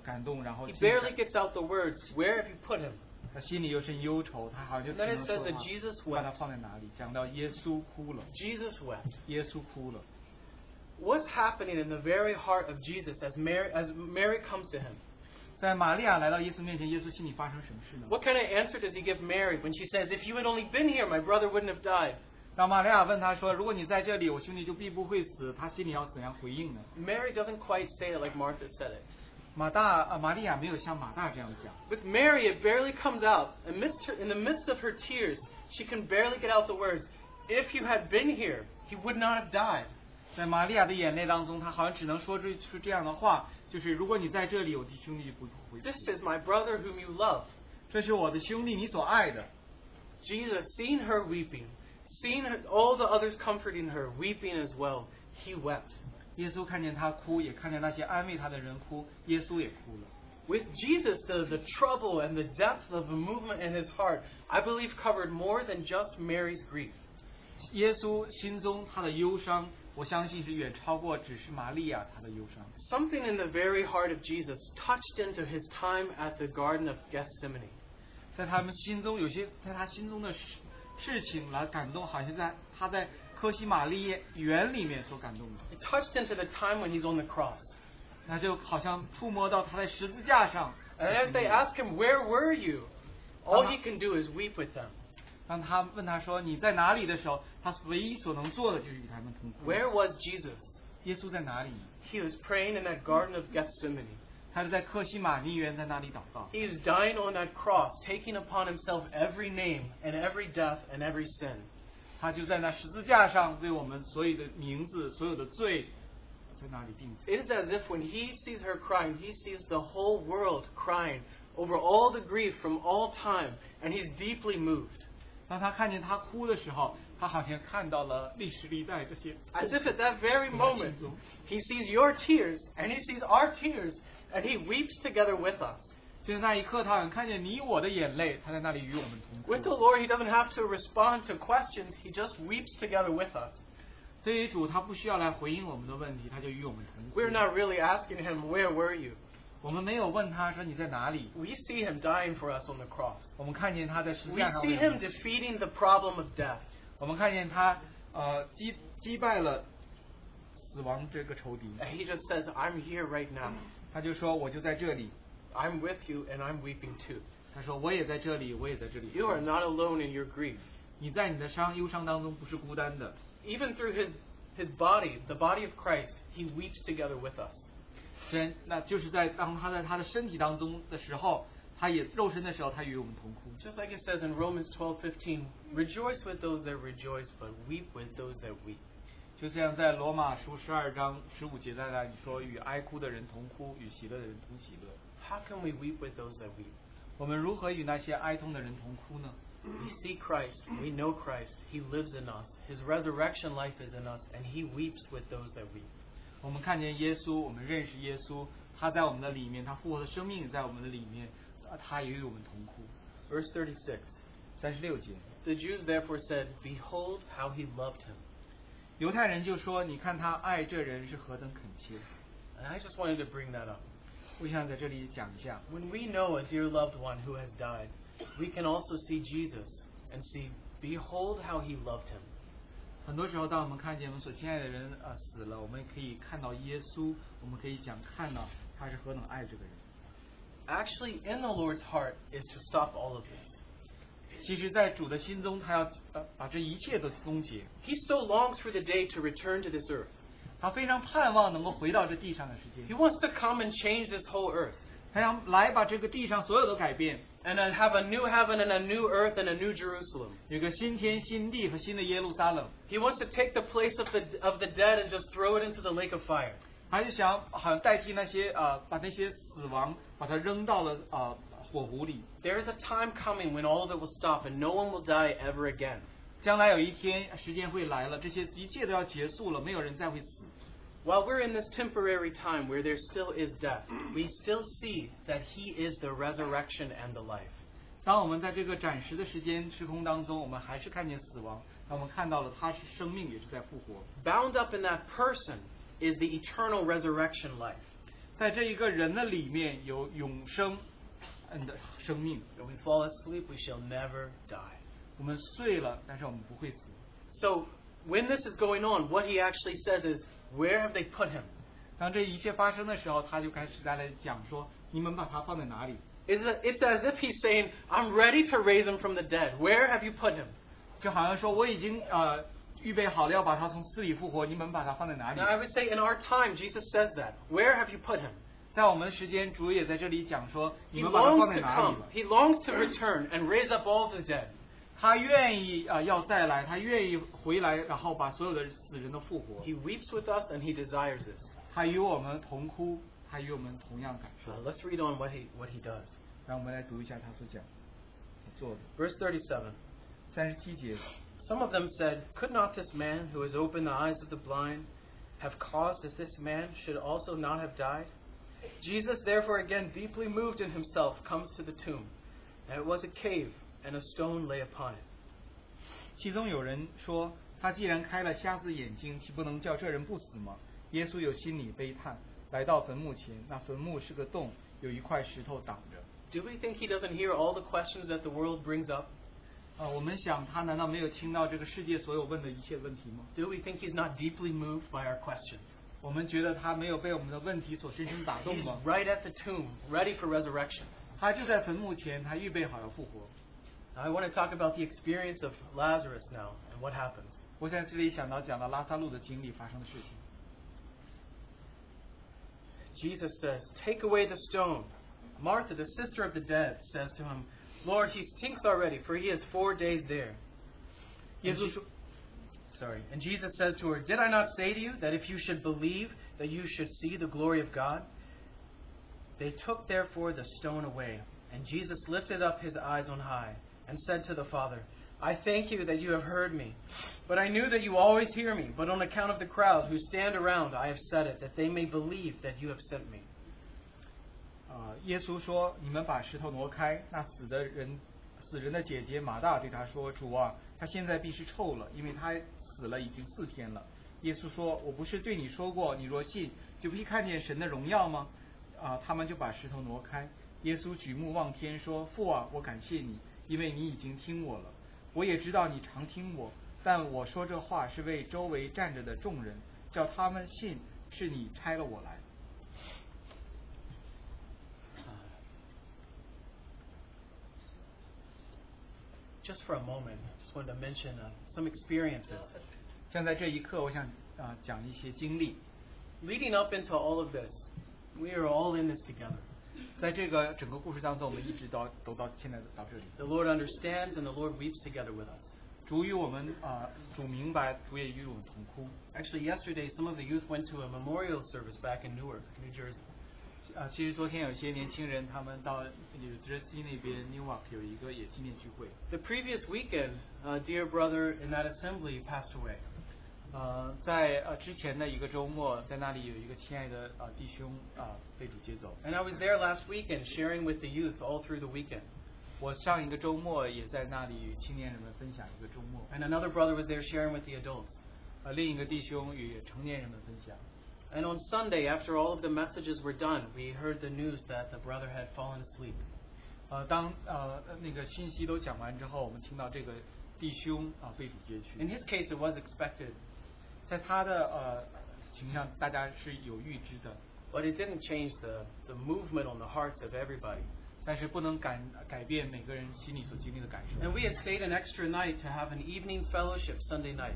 感动，然后。He barely gets out the words. Where have you put him? 他心里又是忧愁，他好像就只能说把他放在哪里。讲到耶稣哭了。Jesus wept. 耶稣哭了。What's happening in the very heart of Jesus as Mary comes to him? 在玛利亚来到耶稣面前，耶稣心里发生什么事呢？ What kind of answer does he give Mary when she says, "If you had only been here, my brother wouldn't have died"? 当玛利亚问他说，如果你在这里，我兄弟就必不会死，他心里要怎样回应呢？ Mary doesn't quite say it like Martha said it. 玛利亚没有像马大这样讲。With Mary, it barely comes out. In the midst of her tears, she can barely get out the words. If you had been here, he would not have died. 在玛利亚的眼泪当中，她好像只能说出这样的话，就是如果你在这里，我的兄弟不会死。This is my brother whom you love. 这是我的兄弟，你所爱的。Jesus, seeing her weeping, seeing all the others comforting her, weeping as well, he wept. 耶稣看见她哭，也看见那些安慰她的人哭，耶稣也哭了。With Jesus, the trouble and the depth of the movement in his heart, I believe covered more than just Mary's grief. 耶稣心中他的忧伤，我相信是远超过只是玛利亚她的忧伤。Something in the very heart of Jesus touched into his time at the Garden of Gethsemane. 在他心中的事情来感动，好像在他在科西玛丽园里面所感动的。It touched into the time when he's on the cross. 那就好像触摸到他在十字架上。And as they ask him, "Where were you?" All he can do is weep with them. 当他问他说你在哪里的时候，他唯一所能做的就是与他们同哭。Where was Jesus? 耶稣在哪里？ He was praying in that Garden of Gethsemane. 他是在客西马尼园在那里祷告。He was dying on that cross, taking upon himself every name and every death and every sin. 他就在那十字架上为我们所有的名字、所有的罪在那里钉死。It is as if when he sees her crying, he sees the whole world crying over all the grief from all time, and he's deeply moved. 当他看见她哭的时候，他好像看到了历史历代这些。As if at that very moment, he sees your tears and he sees our tears, and he weeps together with us. 就那一刻，他很看见你我的眼泪，他在那里与我们同哭。With the Lord, he doesn't have to respond to questions; he just weeps together with us. 对于主，他不需要来回应我们的问题，他就与我们同哭。We're not really asking him, "Where were you?" 我们没有问他说你在哪里。We see him dying for us on the cross. 我们看见他在十字架上。We see him defeating the problem of death. 我们看见他击败了死亡这个仇敌。He just says, "I'm here right now." 他就说我就在这里。I'm with you and I'm weeping too. 他说我也在这里，我也在这里。You are not alone in your grief. 你在你的忧伤当中不是孤单的。Even through his body, the body of Christ, he weeps together with us. 真，那就是在当他在他的身体当中的时候。Just like it says in Romans 12:15, rejoice with those that rejoice, but weep with those that weep. 就像在罗马书12章15节那里说，与哀哭的人同哭，与喜乐的人同喜乐。How can we weep with those that weep? 我们如何与那些哀痛的人同哭呢？ We see Christ, we know Christ, he lives in us, his resurrection life is in us, and he weeps with those that weep. 我们看见耶稣，我们认识耶稣，他在我们的里面，他复活的生命在我们的里面。Verse 36. 36节 The Jews therefore said, "Behold, how he loved him." 犹太人就说：“你看他爱这人是何等恳切。” And I just wanted to bring that up. 我想在这里讲一下。When we know a dear loved one who has died, we can also see Jesus and see, "Behold, how he loved him." 很多时候，当我们看见我们所亲爱的人死了，我们可以看到耶稣，我们可以想看到他是何等爱这个人。Actually, in the Lord's heart is to stop all of this. 其实在主的心中，他要把这一切都终结。He so longs for the day to return to this earth. 他非常盼望能够回到这地上的世界。He wants to come and change this whole earth. 他想来把这个地上所有的改变。And have a new heaven and a new earth and a new Jerusalem. 有个新天新地和新的耶路撒冷。He wants to take the place of the dead and just throw it into the lake of fire. 他就想好像代替那些把那些死亡把它扔到了火湖里。There is a time coming when all of it will stop and no one will die ever again. 将来有一天时间会来了，这些一切都要结束了，没有人再会死。While we're in this temporary time where there still is death, we still see that He is the resurrection and the life. 当我们在这个暂时的时间时空当中，我们还是看见死亡，让我们看到了他是生命，也是在复活。Bound up in that person is the eternal resurrection life. 在这一个人的里面有永生的生命。When we fall asleep, we shall never die. 我们睡了，但是我们不会死。So when this is going on, what he actually says is, "Where have they put him?" 当这一切发生的时候，他就开始来讲说：“你们把他放在哪里？” It's as if he's saying, "I'm ready to raise him from the dead. Where have you put him?" 就好像说我已经预备好了要把他从死里复活，你们把他放在哪里？ Now I would say in our time, Jesus says that. Where have you put him? 在我们的时间，主也在这里讲说，你们把他放在哪里了？ He longs to return and raise up all the dead. 他愿意要再来，他愿意回来，然后把所有的死人都复活。He weeps with us and he desires this. 他与我们同哭，他与我们同样感受。Let's read on what he does. 让我们来读一下他所讲所做的。Verse 37. 37节。Some of them said, "Could not this man who has opened the eyes of the blind have caused that this man should also not have died?" Jesus therefore again deeply moved in himself comes to the tomb. And it was a cave, and a stone lay upon it. 其中有人说，他既然开了瞎子眼睛，岂不能叫这人不死吗？耶稣又心里悲叹，来到坟墓前，那坟墓是个洞，有一块石头挡着。Do we think he doesn't hear all the questions that the world brings up? 我们想他难道没有听到这个世界所有问的一切问题吗 ？Do we think he's not deeply moved by our questions? 我们觉得他没有被我们的问题所深深打动吗 ？He's right at the tomb, ready for resurrection. 他就在坟墓前，他预备好要复活。I want to talk about the experience of Lazarus now and what happens. 我现在这里想到讲到拉撒路的经历发生的事情。Jesus says, "Take away the stone." Martha, the sister of the dead, says to him, "Lord, he stinks already, for he is 4 days there." And Jesus says to her, "Did I not say to you that if you should believe, that you should see the glory of God?" They took therefore the stone away, and Jesus lifted up his eyes on high, and said to the Father, "I thank you that you have heard me, but I knew that you always hear me, but on account of the crowd who stand around, I have said it, that they may believe that you have sent me." 耶稣说：“你们把石头挪开。”那死人的姐姐马大对他说：“主啊，他现在必是臭了，因为他死了已经4天了。”耶稣说：“我不是对你说过，你若信，就必看见神的荣耀吗？”他们就把石头挪开。耶稣举目望天说：“父啊，我感谢你，因为你已经听我了。我也知道你常听我，但我说这话是为周围站着的众人，叫他们信是你差了我来。Just for a moment, I just wanted to mention some experiences. 站在这一刻，我想讲一些经历。Leading up into all of this, we are all in this together. 在这个整个故事当中，我们一直走到现在到这里。The Lord understands and the Lord weeps together with us. 主与我们主明白，主也与我们同哭。Actually, yesterday some of the youth went to a memorial service back in Newark, New Jersey. 其实昨天有些年轻人他们到纽泽西那边 Newark 有一个也纪念聚会。The previous weekend, a dear brother in that assembly passed away. 在之前的一个周末，在那里有一个亲爱的弟兄被主接走。And I was there last weekend, sharing with the youth all through the weekend. 我上一个周末也在那里与青年人们分享一个周末。And another brother was there sharing with the adults. 另一个弟兄与成年人们分享。And on Sunday, after all of the messages were done, we heard the news that the brother had fallen asleep. 当那个信息都讲完之后，我们听到这个弟兄被主接去。In his case, it was expected. 在他的情况，大家是有预知的。But it didn't change the movement on the hearts of everybody. 但是不能改变每个人心里所经历的感受。And we had stayed an extra night to have an evening fellowship Sunday night.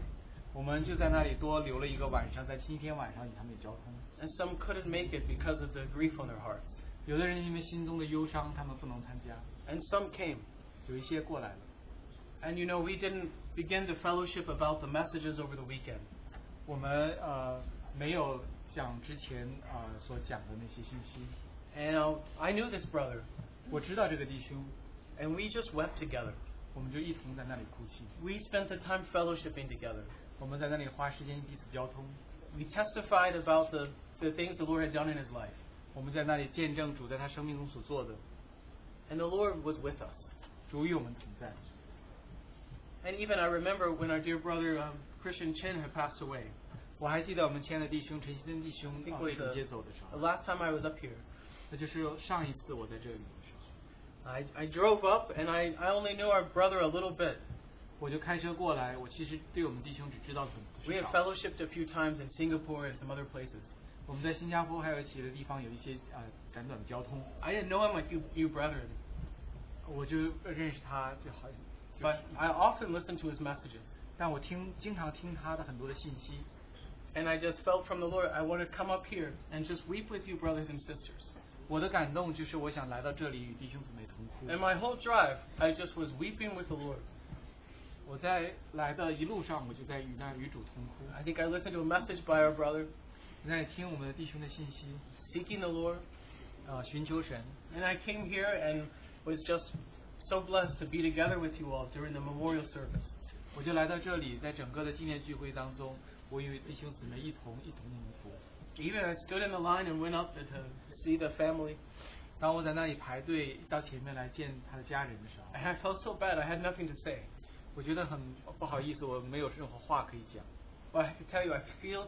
我们就在那里多留了一个晚上，在星期天晚上与他们交通。And some couldn't make it because of the grief on their hearts. 有的人因为心中的忧伤，他们不能参加。And some came. 有一些过来了。And you know, we didn't begin to fellowship about the messages over the weekend. 我们没有讲之前所讲的那些信息。And I knew this brother. 我知道这个弟兄。And we just wept together. 我们就一同在那里哭泣。We spent the time fellowshipping together. 我们在那里花时间彼此交通。We testified about the things the Lord had done in his life. 我们在那里见证主在他生命中所做的。And the Lord was with us. 主与我们同在。And even I remember when our dear brother Christian Chen had passed away. 我还记得我们亲爱的弟兄陈希珍弟兄被主接走的时候。The last time I was up here. 那就是上一次我在这里。I drove up and I only knew our brother a little bit. 我就开车过来，我其实对我们弟兄只知道很少。We have fellowshipped a few times in Singapore and some other places. 我们在新加坡还有其他地方有一些短短的交通。I didn't know him like you brethren. 我就认识他就好。But I often listen to his messages. 但我经常听他的很多的信息。And I just felt from the Lord, I want to come up here and just weep with you, brothers and sisters. 我的感动就是我想来到这里与弟兄姊妹同哭。And my whole drive, I just was weeping with the Lord. 我在来的一路上，我就在与主同哭。I think I listened to a message by our brother. 在听我们的弟兄的信息。Seeking the Lord. 寻求神。And I came here and was just so blessed to be together with you all during the memorial service. 我就来到这里，在整个的纪念聚会当中，我与弟兄姊妹一同蒙福。Even I stood in the line and went up to see the family. 当我在那里排队到前面来见他的家人的时候， I felt so bad. I had nothing to say. 我觉得很不好意思，我没有任何话可以讲。But I can tell you, I feel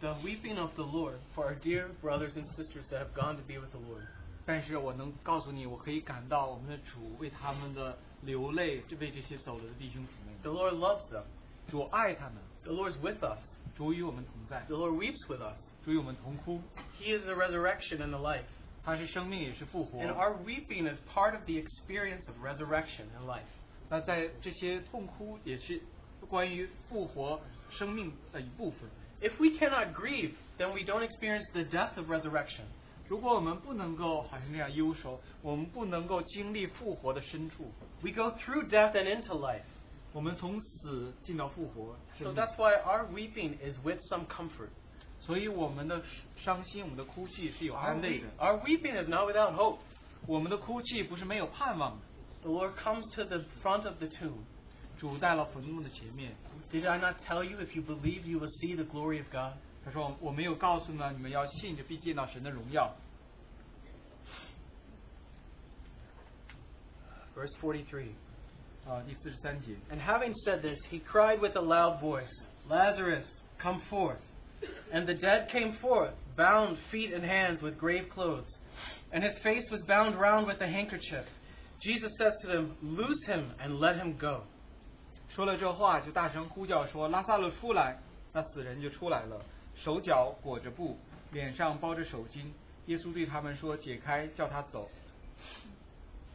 the weeping of the Lord for our dear brothers and sisters that have gone to be with the Lord. 但是我能告诉你，我可以感到我们的主为他们的流泪，为这些走了的弟兄姊妹。The Lord loves them. 主爱他们。The Lord is with us. 主与我们同在。The Lord weeps with us. 主与我们同哭。He is the resurrection and the life. 他是生命也是复活。And our weeping is part of the experience of resurrection and life. 那在这些痛哭也是关于复活生命的一部分。If we cannot grieve, then we don't experience the death of resurrection. 如果我们不能够好像这样忧愁，我们不能够经历复活的深处。We go through death and into life. 我们从死进到复活。So that's why our weeping is with some comfort. 所以我们的伤心，我们的哭泣是有安慰的。Our weeping is not without hope. 我们的哭泣不是没有盼望的。The Lord comes to the front of the tomb. 主带了坟墓的前面。Did I not tell you if you believe you will see the glory of God? 他说我没有告诉你们要信就必见到神的荣耀。Verse 43. 第43节。And having said this, he cried with a loud voice, Lazarus, come forth. And the dead came forth, bound feet and hands with grave clothes, and his face was bound round with a handkerchief. Jesus says to them, Loose him and let him go. 说了这话，就大声呼叫说：“拉撒勒出来！”那死人就出来了，手脚裹着布，脸上包着手巾。耶稣对他们说：“解开，叫他走。”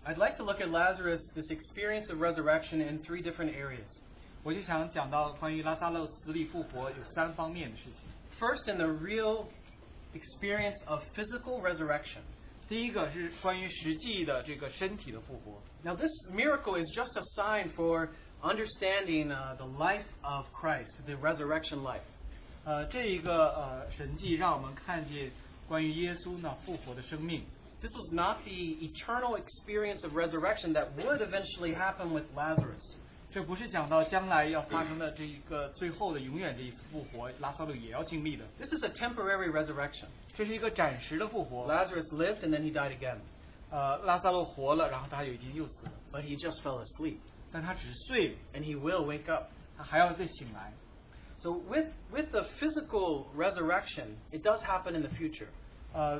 I'd like to look at Lazarus, this experience of resurrection, in three different areas. 我就想讲到关于拉撒勒死里复活有三方面的事情。First, in the real experience of physical resurrection. 第一个是关于实际的这个身体的复活。Now this miracle is just a sign for understanding the life of Christ, the resurrection life. 这一个神迹让我们看见关于耶稣呢复活的生命。This was not the eternal experience of resurrection that would eventually happen with Lazarus. 这不是讲到将来要发生的这一个最后的永远这一次复活，拉撒路也要经历的。This is a temporary resurrection. 这是一个暂时的复活。Lazarus lived and then he died again. 拉撒路活了，然后他又死了。But he just fell asleep. 但他只睡。And he will wake up. 他还要再醒来。So with the physical resurrection, it does happen in the future.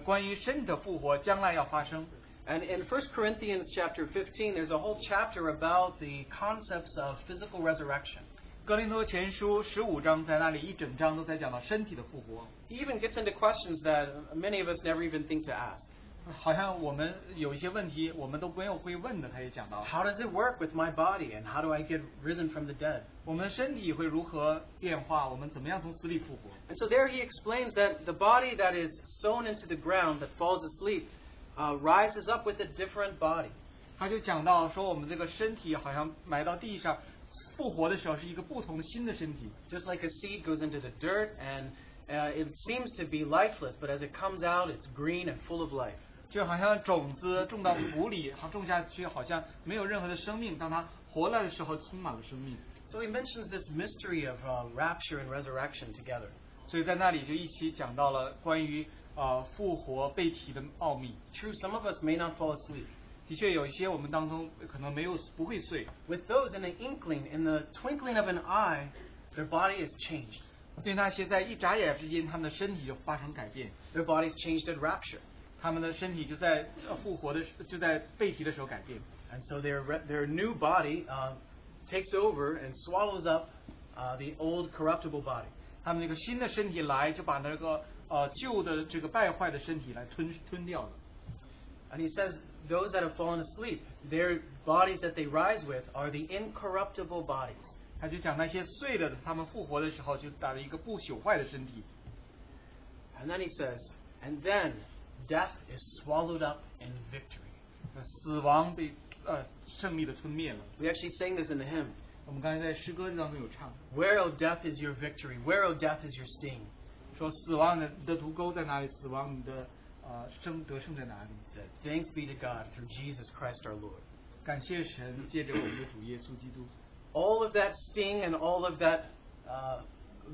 关于身体的复活将来要发生。And in 1 Corinthians chapter 15, there's a whole chapter about the concepts of physical resurrection. 哥林多前书15章在那里一整章都在讲到身体的复活。He even gets into questions that many of us never even think to ask. 好像我们有一些问题我们都没有会问的，他也讲到。How does it work with my body, and how do I get risen from the dead? 我们身体会如何变化？我们怎么样从死里复活 ？And so there he explains that the body that is sown into the ground that falls asleep. Rises up with a different body. 他就讲到说，我们这个身体好像埋到地上，复活的时候是一个不同的新的身体。Just like a seed goes into the dirt and it seems to be lifeless, but as it comes out, it's green and full of life. 就好像种子种到土里，种下去好像没有任何的生命，当它活来的时候，充满了生命。So he mentioned this mystery of rapture and resurrection together. 所以在那里就一起讲到了关于。复活被提的奥秘。True, some of us may not fall asleep. 的确，有一些我们当中可能不会睡。With those in an inkling, in the twinkling of an eye, their body is changed. 对那些在一眨眼之间，他们的身体就发生改变。Their bodies changed at rapture. 他们的身体就在复活的就在被提的时候改变。And so their new body takes over and swallows up the old corruptible body. 他们那个新的身体来就把那个。旧的这个败坏的身体来吞掉了。And he says those that have fallen asleep, their bodies that they rise with are the incorruptible bodies. 他就讲那些睡了的，他们复活的时候就打了一个不朽坏的身体。And then he says, and then death is swallowed up in victory. 死亡被胜利的吞灭了。We actually sang this in the hymn. 我们刚才在诗歌当中有唱。Where, O death, is your victory? Where, O death, is your sting? 说死亡的毒钩在哪里？死亡你的得胜在哪里 ？Thanks be to God through Jesus Christ our Lord. 感谢神，借着我们的主耶稣基督。All of that sting and all of that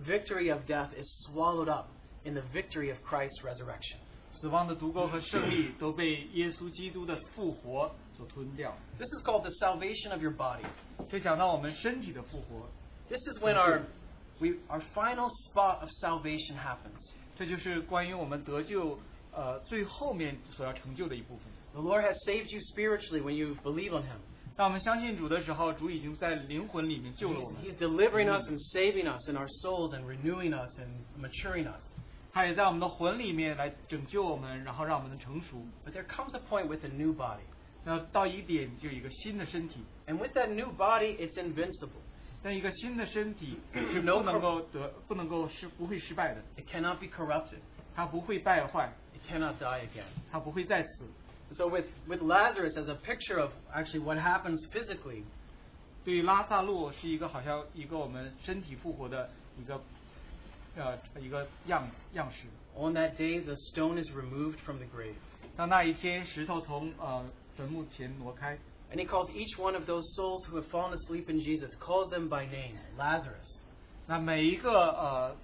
victory of death is swallowed up in the victory of Christ's resurrection. 死亡的毒钩和胜利都被耶稣基督的复活所吞掉。This is called the salvation of your body. 这讲到我们身体的复活。This is when our final spot of salvation happens. 这就是关于我们得救最后面所要成就的一部分。The Lord has saved you spiritually when you believe on Him. 当我们相信主的时候，主已经在灵魂里面救了我们。He's delivering us and saving us in our souls and renewing us and maturing us. 他也在我们的魂里面来拯救我们，然后让我们能成熟。But there comes a point with a new body. 那到一点就有一个新的身体。And with that new body, it's invincible. 但一个新的身体是不会失败的。It cannot be corrupted. 它不会败坏。It cannot die again. 它不会再死。So with Lazarus as a picture of actually what happens physically. 对拉撒路是一个好像一个我们身体复活的一个样式。On that day, the stone is removed from the grave. 到那一天，石头从坟墓前挪开。And he calls each one of those souls who have fallen asleep in Jesus, calls them by name, Lazarus. 那每一个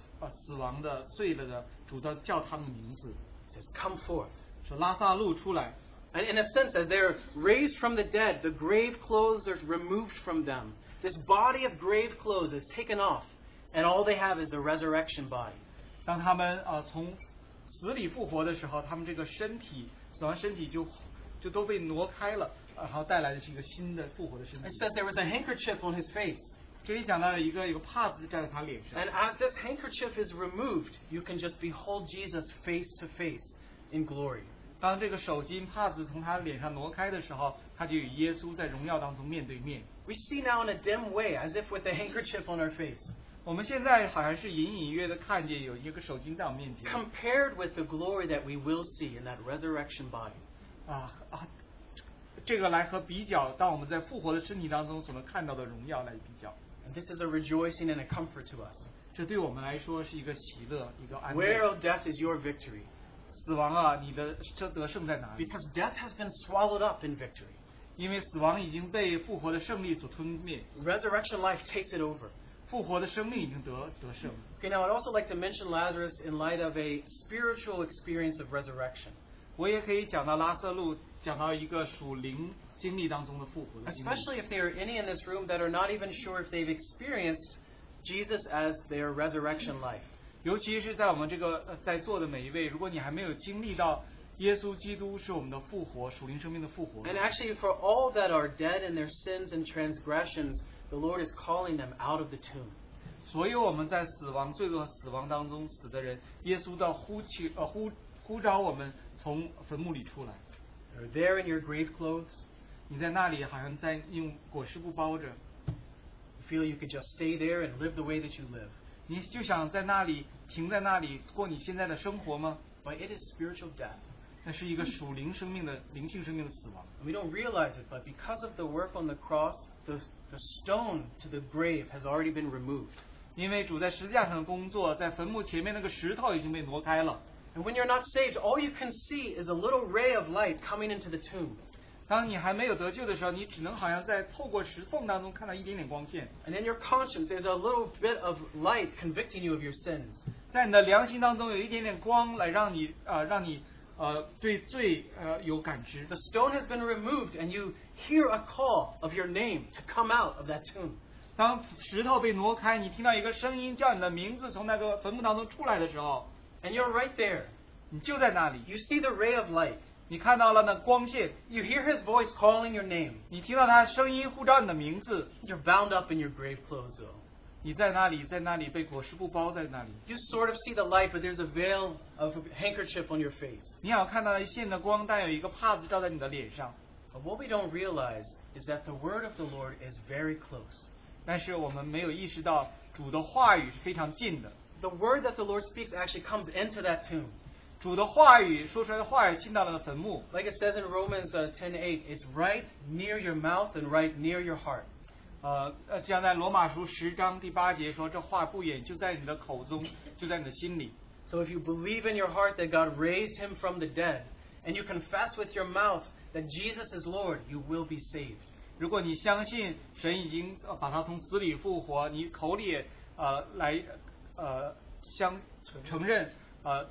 死亡的、睡了的，主都叫他们名字。Says, "Come forth." 说拉撒路出来。And in a sense, as they're raised from the dead, the grave clothes are removed from them. This body of grave clothes is taken off, and all they have is the resurrection body. 当他们从死里复活的时候，他们这个身体，死亡身体就都被挪开了。然后带来的是一个新的复活的身体。It said there was a handkerchief on his face. And as this handkerchief is removed, you can just behold Jesus face to face in glory. We see now in a dim way, as if with a handkerchief on our face. Compared with the glory that we will see in that resurrection body. And this is a rejoicing and a comfort to us. Where, O death, is your victory? Because death has been swallowed up in victory. Resurrection life takes it over. Okay, now I'd also like to mention Lazarus in light of a spiritual experience of resurrection. Especially if there are any in this room that are not even sure if they've experienced Jesus as their resurrection life. And actually, for all that are dead in their sins and transgressions, the Lord is calling them out of the tomb. Are there in your grave clothes? You feel you could just stay there and live the way that you live. But it is spiritual death. We don't realize it, but because of the work on the cross, the stone to the grave has already been removed. And when you're not saved, all you can see is a little ray of light coming into the tomb. And in your conscience, there's a little bit of light convicting you of your sins. The stone has been removed, and you hear a call of your name to come out of that tomb. And you're right there. You see the ray of light. You hear his voice calling your name. You're bound up in your grave clothes, though. You sort of see the light, but there's a veil of a handkerchief on your face. But what we don't realize is that the word of the Lord is very close. The word that the Lord speaks actually comes into that tomb. Like it says in Romans 10:8, it's right near your mouth and right near your heart. So if you believe in your heart that God raised him from the dead, and you confess with your mouth that Jesus is Lord, you will be saved. Romans 10:9. I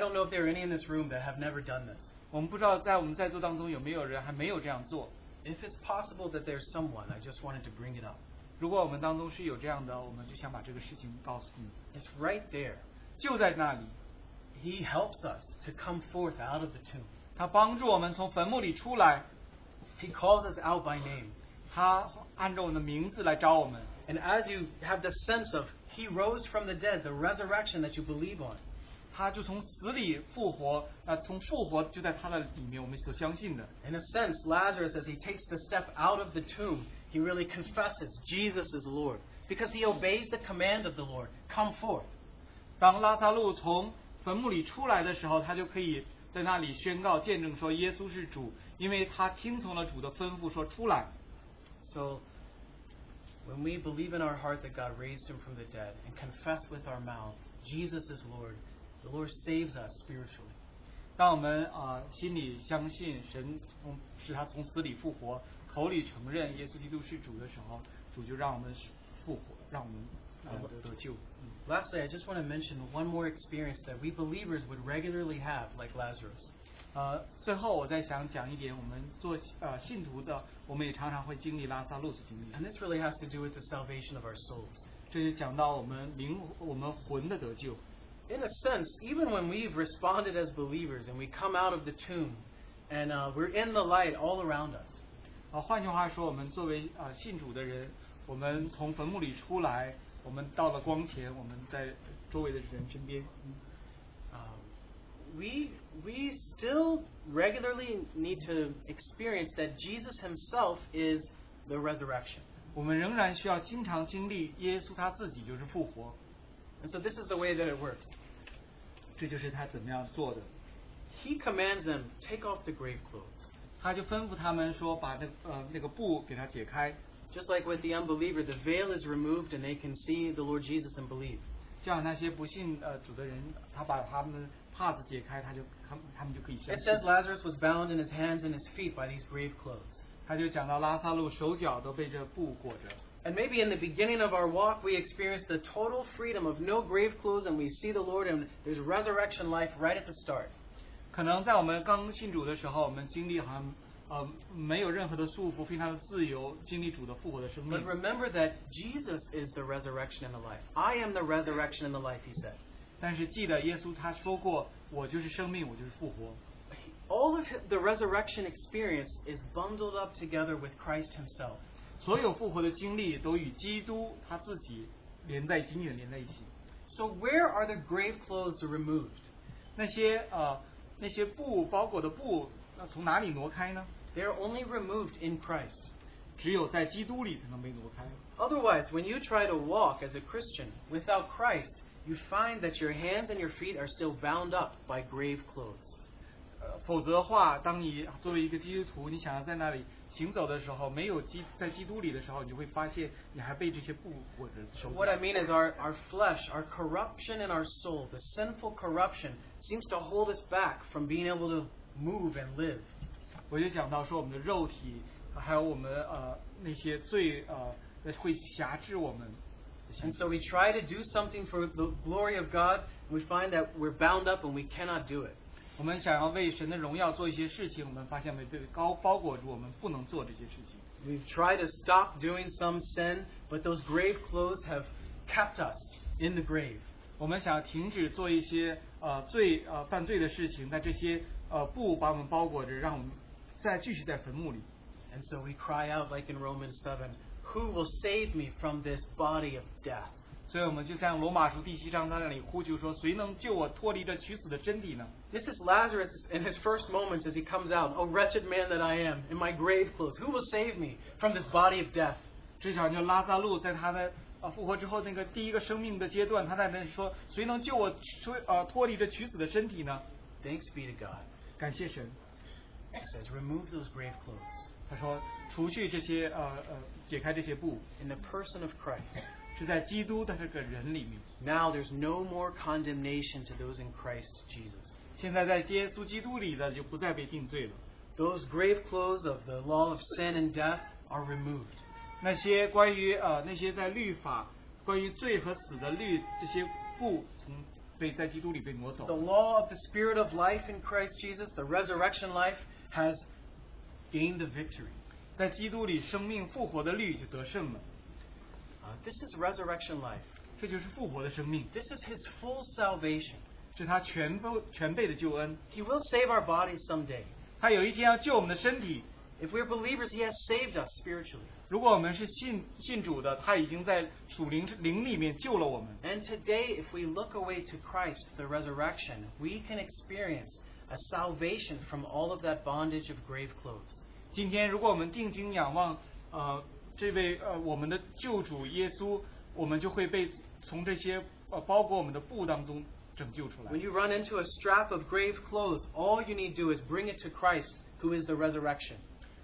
don't know if there are any in this room that have never done this. If it's possible that there's someone, I just wanted to bring it up. It's right there. He helps us to come forth out of the tomb. He calls us out by name. And as you have the sense of he rose from the dead, the resurrection that you believe on, in a sense, Lazarus, as he takes the step out of the tomb, he really confesses Jesus is Lord, because he obeys the command of the Lord, come forth. So, when we believe in our heart that God raised him from the dead and confess with our mouth, Jesus is Lord, the Lord saves us spiritually. Lastly, I just want to mention one more experience that we believers would regularly have, like Lazarus. And this really has to do with the salvation of our souls. In a sense, even when we've responded as believers and we come out of the tomb, And we're in the light all around us. 换句话说，我们作为信主的人，我们从坟墓里出来，我们到了光前，我们在周围的人身边。We still regularly need to experience that Jesus Himself is the resurrection. 我们仍然需要经常经历耶稣他自己就是复活。And so this is the way that it works. 这就是他怎么样做的。He commands them, take off the grave clothes. 他就吩咐他们说，把那个布给他解开。Just like with the unbeliever, the veil is removed and they can see the Lord Jesus and believe. 就像那些不信主的人，他把他们帕子解开，他们就可以相信。It says Lazarus was bound in his hands and his feet by these grave clothes. 他就讲到拉撒路手脚都被这布裹着。And maybe in the beginning of our walk, we experience the total freedom of no grave clothes, and we see the Lord, and there's resurrection life right at the start. 可能在我们刚信主的时候，我们经历好像没有任何的束缚，非常的自由，经历主的复活的生命。But remember that Jesus is the resurrection and the life. I am the resurrection and the life, he said. 但是记得耶稣他说过，我就是生命，我就是复活。All of the resurrection experience is bundled up together with Christ himself. 所有复活的经历都与基督他自己紧紧连在一起。So where are the grave clothes removed? 那些包裹的布，从哪里挪开呢 ？They are only removed in Christ. 只有在基督里才能被挪开。Otherwise, when you try to walk as a Christian without Christ, you find that your hands and your feet are still bound up by grave clothes. 否则的话，当你作为一个基督徒，你想要在那里行走的时候，没有在基督里的时候，你就会发现你还被这些布裹着手脚。What I mean is our flesh, our corruption in our soul, the sinful corruption seems to hold us back from being able to move and live. 我就讲到说，我们的肉体还有我们那些罪会辖制我们。And so we try to do something for the glory of God, and we find that we're bound up and we cannot do it. 我们想要为神的荣耀做一些事情，我们发现被包裹住，我们不能做这些事情。We've tried to stop doing some sin, but those grave clothes have kept us in the grave. 我们想停止做一些犯罪的事情，但这些布把我们包裹着，让我们继续在坟墓里。And so we cry out, like in Romans 7, "Who will save me from this body of death?" 所以我们就像罗马书第7章那里呼求说，谁能救我脱离这取死的身体呢 ？This is Lazarus in his first moments as he comes out. Oh, wretched man that I am, in my grave clothes, who will save me from this body of death? 这场就拉撒路在他的复活之后那个第一个生命的阶段，他在那里说，谁能救我脱离这取死的身体呢 ？Thanks be to God， 感谢神。He says, remove those grave clothes. 他说，除去这些解开这些布。In the person of Christ. 是在基督的这个人里面。Now there's no more condemnation to those in Christ Jesus. 现在在耶稣基督里的就不再被定罪了。Those grave clothes of the law of sin and death are removed. 那些关于那些在律法、关于罪和死的这些布从在基督里被挪走。The law of the Spirit of life in Christ Jesus, the resurrection life, has gained the victory. 在基督里生命复活的律就得胜了。This is resurrection life. 这就是复活的生命。This is His full salvation. 这是他全备的救恩。He will save our bodies someday. 他有一天要救我们的身体。If we are believers, He has saved us spiritually. 如果我们是信主的，他已经在属灵里面救了我们。And today, if we look away to Christ, the resurrection, we can experience a salvation from all of that bondage of grave clothes. 今天，如果我们定睛仰望，这位我们的救主耶稣，我们就会被从这些包裹我们的布当中拯救出来。When you run into a strap of grave clothes, all you need to do is bring it to Christ, who is the resurrection.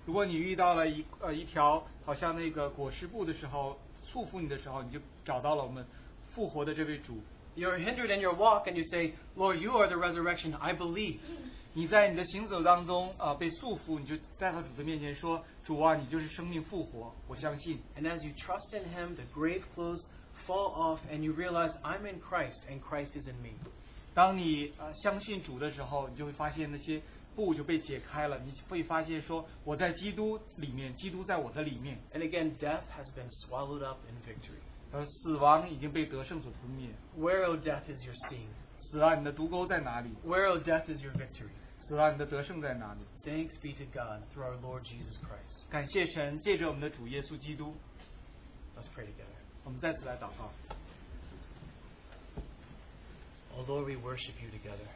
如果你遇到了一条好像那个裹尸布的时候，束缚你的时候，你就找到了我们复活的这位主。You're hindered in your walk, and you say, "Lord, you are the resurrection. I believe." 你在你的行走当中被束缚，你就在他主的面前说：“主啊，你就是生命复活，我相信。” And as you trust in Him, the grave clothes fall off, and you realize I'm in Christ, and Christ is in me. 当你相信主的时候，你就会发现那些布就被解开了，你会发现说我在基督里面，基督在我的里面。And again, death has been swallowed up in victory. 而死亡已经被得胜所吞灭。Where, O death, is your sting? 死啊，你的毒钩在哪里？Where, O death, is your victory? 死 Thanks be to God through our Lord Jesus Christ. Let's pray together. Oh Lord, we worship you together.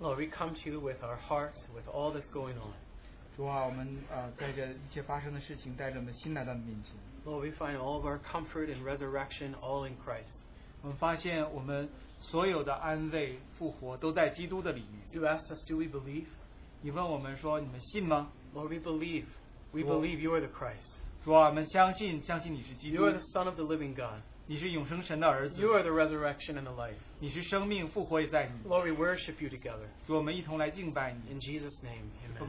Lord, we come to you with our hearts, with all that's going on. Lord, we find all of our comfort and resurrection all in Christ. You asked us, do we believe? Lord, we believe. We believe you are the Christ. You are the Son of the living God. You are the resurrection and the life. Lord, we worship you together. In Jesus' name, amen.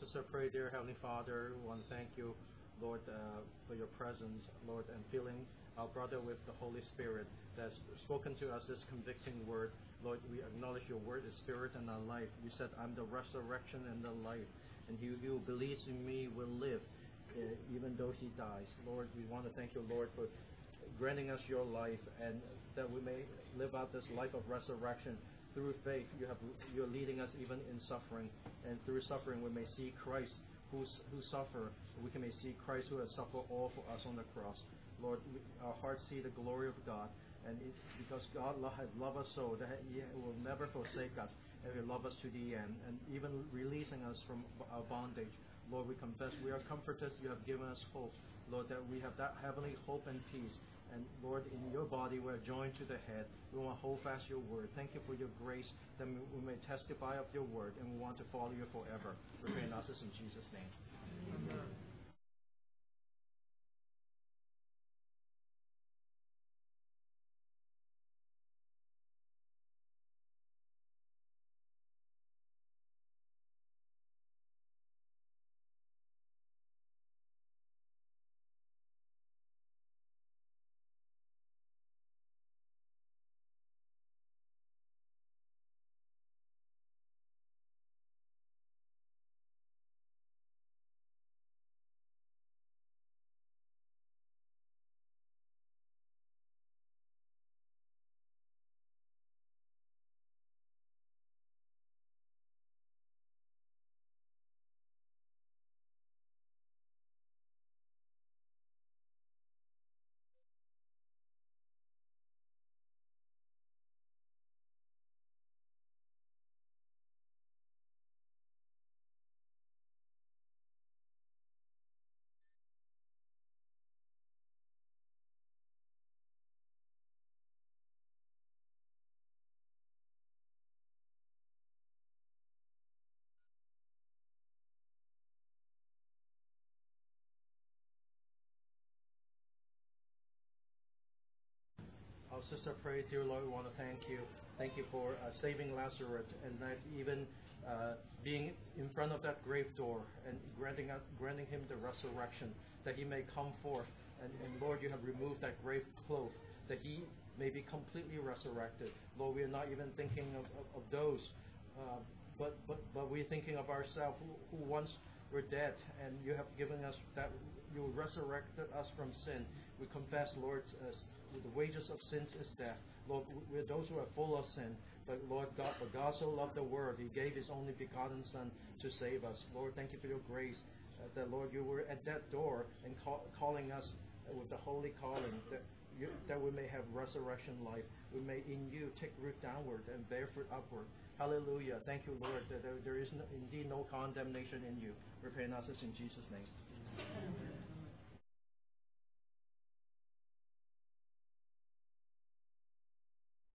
Sister Pray. Dear Heavenly Father, we want to thank you, Lord, for your presence, Lord, and filling our brother with the Holy Spirit that's spoken to us this convicting word. Lord, we acknowledge your word is spirit and our life. You said, I'm the resurrection and the life, and he who believes in me will live, even though he dies. Lord, we want to thank you, Lord, for granting us your life, and that we may live out this life of resurrection. Through faith, you're leading us even in suffering, and through suffering we may see Christ who suffer. We may see Christ who has suffered all for us on the cross. Lord, our hearts see the glory of God, and because God has loved us so that he will never forsake us, and he will love us to the end, and even releasing us from our bondage. Lord, we confess we are comforted. You have given us hope, Lord, that we have that heavenly hope and peace. And Lord, in your body we are joined to the head. We want to hold fast your word. Thank you for your grace that we may testify of your word, and we want to follow you forever. We pray and ask this in Jesus' name. Amen. Our Sister Pray. Dear Lord, we want to thank you. Thank you for saving Lazarus, and that even being in front of that grave door and granting him the resurrection, that he may come forth. And Lord, you have removed that grave cloth, that he may be completely resurrected. Lord, we are not even thinking of those, but we're thinking of ourselves who once were dead, and you have given us that you resurrected us from sin. We confess, Lord, as the wages of sins is death. Lord, we're those who are full of sin, but Lord God, for God so loved the world, he gave his only begotten Son to save us. Lord, thank you for your grace, that Lord, you were at that door and calling us with the holy calling, that we may have resurrection life. We may in you take root downward and bear fruit upward. Hallelujah. Thank you, Lord, that there is indeed no condemnation in you. We pray and ask this in Jesus' name. Amen.